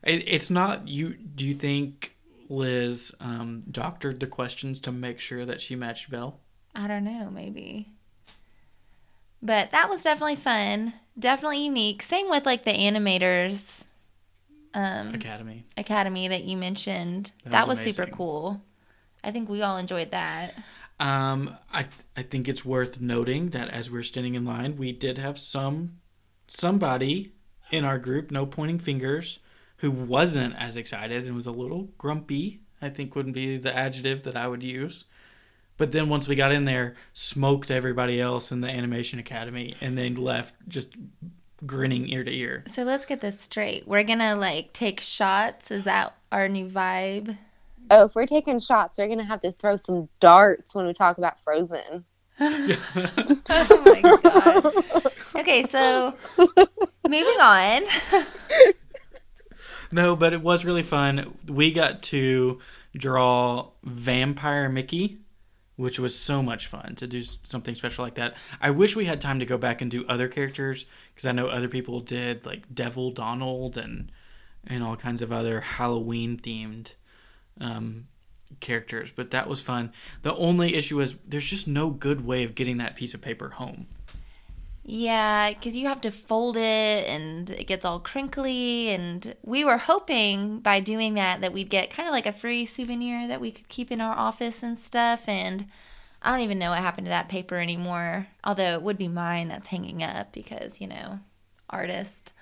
it, it's not, you, do you think... Liz um, doctored the questions to make sure that she matched Belle? I don't know, maybe. But that was definitely fun. Definitely unique. Same with, like, the animators um, Academy. Academy that you mentioned. That, that was, was super cool. I think we all enjoyed that. Um, I I think it's worth noting that as we're standing in line, we did have some somebody in our group, no pointing fingers, who wasn't as excited and was a little grumpy, I think would be the adjective that I would use. But then once we got in there, smoked everybody else in the Animation Academy and then left just grinning ear to ear. So let's get this straight. We're going to, like, take shots. Is that our new vibe? Oh, if we're taking shots, we're going to have to throw some darts when we talk about Frozen. Oh, my God. Okay, so moving on. No, but it was really fun. We got to draw Vampire Mickey, which was so much fun to do something special like that. I wish we had time to go back and do other characters because I know other people did, like Devil Donald and and all kinds of other Halloween-themed um, characters. But that was fun. The only issue is there's just no good way of getting that piece of paper home. Yeah, because you have to fold it, and it gets all crinkly, and we were hoping by doing that that we'd get kind of like a free souvenir that we could keep in our office and stuff, and I don't even know what happened to that paper anymore, although it would be mine that's hanging up because, you know, artist,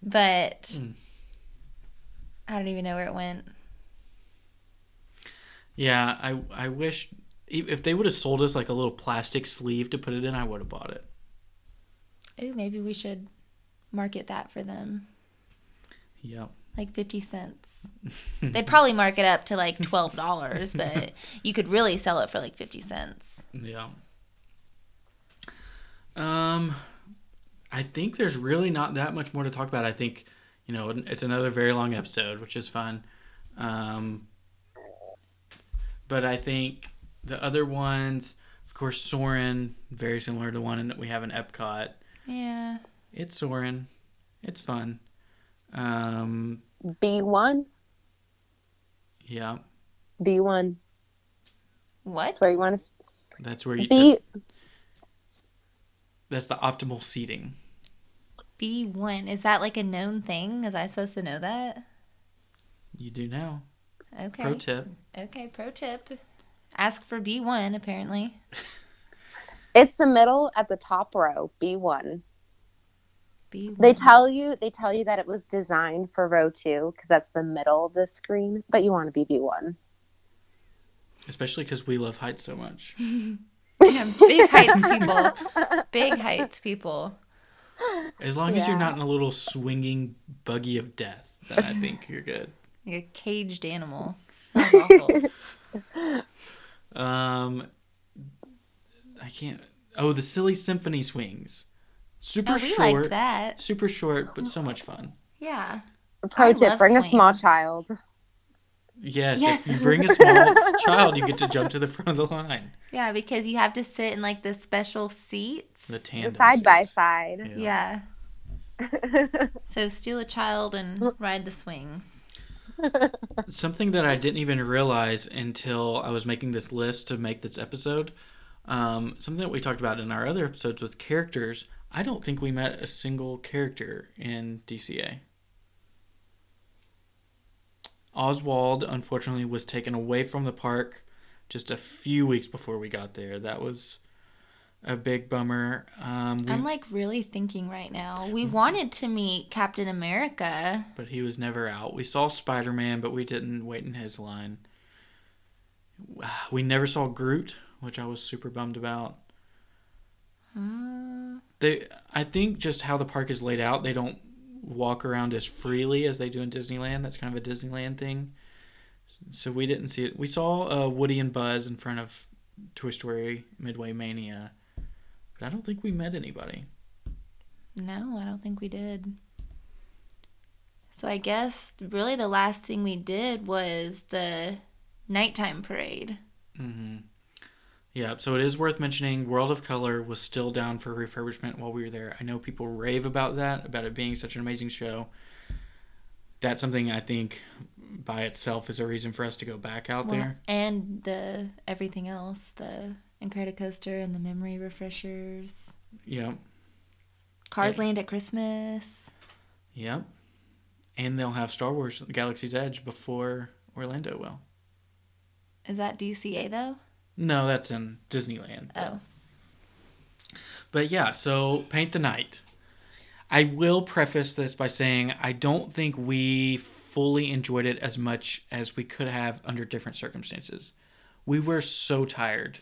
but mm. I don't even know where it went. Yeah, I, I wish, if they would have sold us like a little plastic sleeve to put it in, I would have bought it. Ooh, maybe we should market that for them. Yep. Like fifty cents. They'd probably mark it up to like twelve dollars, but you could really sell it for like fifty cents. Yeah. Um, I think there's really not that much more to talk about. I think, you know, it's another very long episode, which is fun. Um, but I think the other ones, of course, Soarin', very similar to one that we have in Epcot. Yeah. It's Soarin'. It's fun. Um, B one? Yeah. B one. What? That's where you want to... That's where you... B... That's, that's the optimal seating. B one. Is that like a known thing? Is I supposed to know that? You do now. Okay. Pro tip. Okay, pro tip. Ask for B one, apparently. It's the middle at the top row, B one. B one. They tell you they tell you that it was designed for row two because that's the middle of the screen, but you want to be B one. Especially because we love heights so much. Yeah, big heights people. Big heights people. As long yeah. as you're not in a little swinging buggy of death, then I think you're good. Like a caged animal. That's awful. Um, I can't. Oh, the silly symphony swings. Super oh, we short. Liked that. Super short, but so much fun. Yeah. Pro tip: bring swings. a small child. Yes, yeah. If you bring a small child, you get to jump to the front of the line. Yeah, because you have to sit in like the special seats, the tandem, the side by side. Yeah. yeah. So steal a child and ride the swings. Something that I didn't even realize until I was making this list to make this episode, um, something that we talked about in our other episodes with characters, I don't think we met a single character in D C A. Oswald, unfortunately, was taken away from the park just a few weeks before we got there. That was a big bummer. Um, we... I'm like really thinking right now. We wanted to meet Captain America. But he was never out. We saw Spider-Man, but we didn't wait in his line. We never saw Groot, which I was super bummed about. Uh... They, I think just how the park is laid out, they don't walk around as freely as they do in Disneyland. That's kind of a Disneyland thing. So we didn't see it. We saw uh, Woody and Buzz in front of Toy Story Midway Mania. But I don't think we met anybody. No, I don't think we did. So I guess really the last thing we did was the nighttime parade. Mm-hmm. Yeah, so it is worth mentioning World of Color was still down for refurbishment while we were there. I know people rave about that, about it being such an amazing show. That's something I think by itself is a reason for us to go back out well, there. And the everything else, the Incredicoaster and the memory refreshers. Yep. Cars yeah. Land at Christmas. Yep. And they'll have Star Wars Galaxy's Edge before Orlando will. Is that D C A though? No, that's in Disneyland. Oh. But yeah, so paint the night. I will preface this by saying I don't think we fully enjoyed it as much as we could have under different circumstances. We were so tired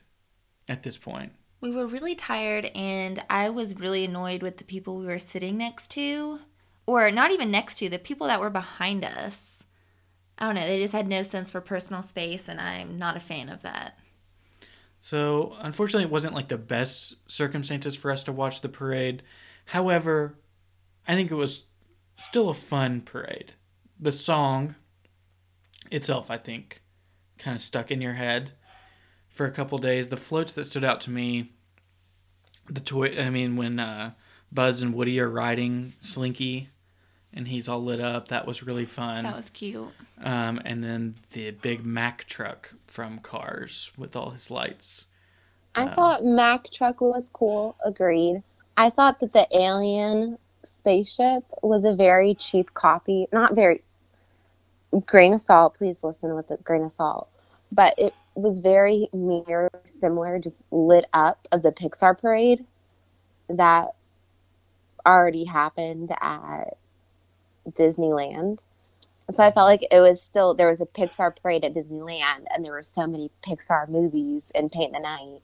at this point. We were really tired, and I was really annoyed with the people we were sitting next to. Or not even next to, the people that were behind us. I don't know, they just had no sense for personal space, and I'm not a fan of that. So, unfortunately, it wasn't like the best circumstances for us to watch the parade. However, I think it was still a fun parade. The song itself, I think, kind of stuck in your head for a couple days. The floats that stood out to me, the toy, I mean, when uh, Buzz and Woody are riding Slinky and he's all lit up, that was really fun. That was cute. Um, and then the big Mack truck from Cars with all his lights. I um, thought Mack truck was cool. Agreed. I thought that the alien spaceship was a very cheap copy. Not very... Grain of salt. Please listen with a grain of salt. But it was very mirror similar, just lit up of the Pixar parade that already happened at Disneyland. So I felt like it was still, there was a Pixar parade at Disneyland, and there were so many Pixar movies and Paint the Night.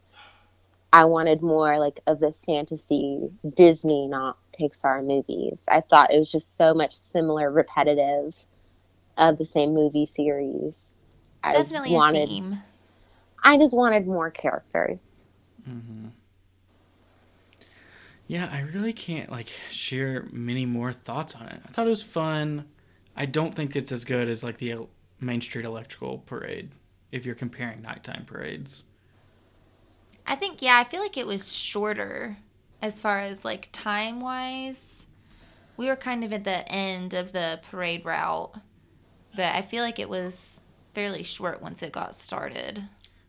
I wanted more like of the fantasy Disney, not Pixar movies. I thought it was just so much similar, repetitive of the same movie series. Definitely I wanted, a theme. I just wanted more characters. Mm-hmm. Yeah, I really can't like share many more thoughts on it. I thought it was fun. I don't think it's as good as like the Main Street Electrical Parade if you're comparing nighttime parades. I think, yeah, I feel like it was shorter as far as like time-wise. We were kind of at the end of the parade route, but I feel like it was fairly short once it got started.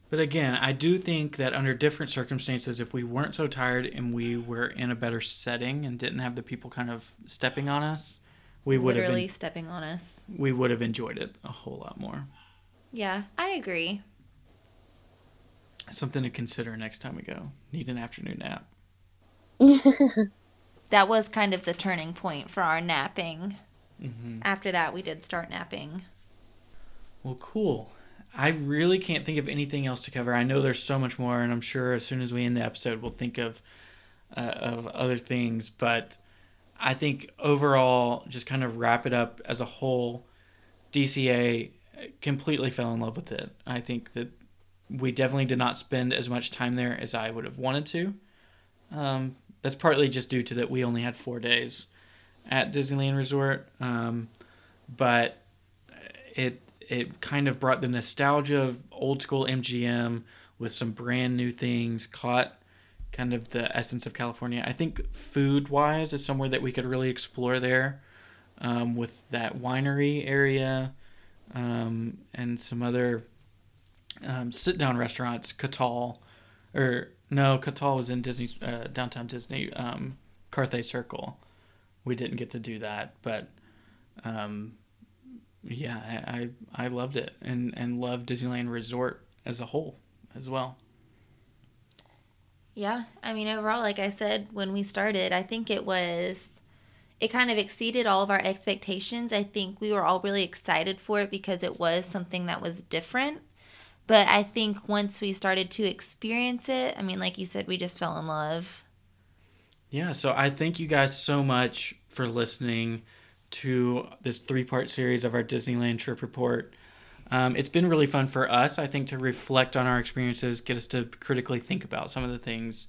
But again, I do think that under different circumstances, if we weren't so tired and we were in a better setting and didn't have the people kind of stepping on us, we would have literally en- stepping on us. We would have enjoyed it a whole lot more. Yeah, I agree. Something to consider next time we go. Need an afternoon nap. That was kind of the turning point for our napping. Mm-hmm. After that, we did start napping. Well, cool. I really can't think of anything else to cover. I know there's so much more, and I'm sure as soon as we end the episode, we'll think of uh, of other things. But I think overall, just kind of wrap it up as a whole, D C A completely fell in love with it. I think that we definitely did not spend as much time there as I would have wanted to. Um, that's partly just due to that we only had four days at Disneyland Resort. Um, but it it kind of brought the nostalgia of old school M G M with some brand new things, caught kind of the essence of California. I think food-wise is somewhere that we could really explore there, um, with that winery area, um, and some other um, sit-down restaurants. Catal, or no, Catal was in Disney, uh, downtown Disney, um, Carthay Circle. We didn't get to do that, but um, yeah, I, I I loved it, and and loved Disneyland Resort as a whole as well. Yeah, I mean, overall, like I said, when we started, I think it was, it kind of exceeded all of our expectations. I think we were all really excited for it because it was something that was different. But I think once we started to experience it, I mean, like you said, we just fell in love. Yeah, so I thank you guys so much for listening to this three-part series of our Disneyland Trip Report. Um, it's been really fun for us, I think, to reflect on our experiences, get us to critically think about some of the things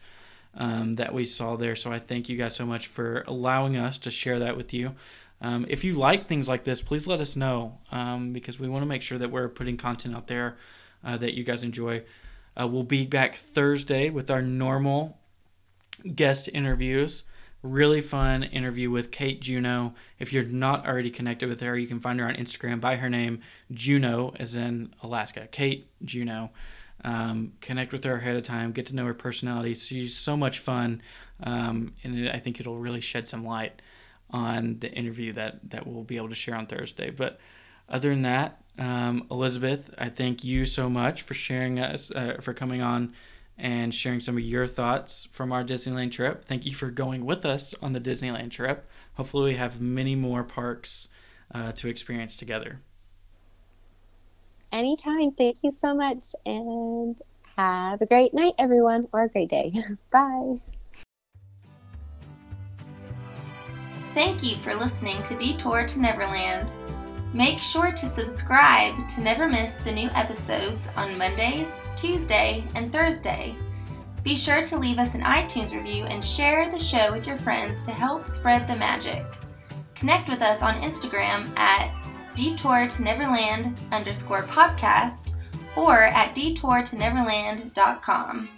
um, that we saw there. So I thank you guys so much for allowing us to share that with you. Um, if you like things like this, please let us know, um, because we want to make sure that we're putting content out there uh, that you guys enjoy. Uh, we'll be back Thursday with our normal guest interviews. Really fun interview with Kate Juno. If you're not already connected with her, you can find her on Instagram by her name, Juno, as in Alaska. Kate Juno. Um, connect with her ahead of time. Get to know her personality. She's so much fun, um, and I think it'll really shed some light on the interview that, that we'll be able to share on Thursday. But other than that, um, Elizabeth, I thank you so much for sharing us, uh, for coming on and sharing some of your thoughts from our Disneyland trip. Thank you for going with us on the Disneyland trip. Hopefully we have many more parks uh, to experience together. Anytime. Thank you so much. And have a great night, everyone, or a great day. Bye. Thank you for listening to Detour to Neverland. Make sure to subscribe to never miss the new episodes on Mondays, Tuesday, and Thursday. Be sure to leave us an iTunes review and share the show with your friends to help spread the magic. Connect with us on Instagram at Detour to Neverland underscore podcast or at detour to neverland dot com.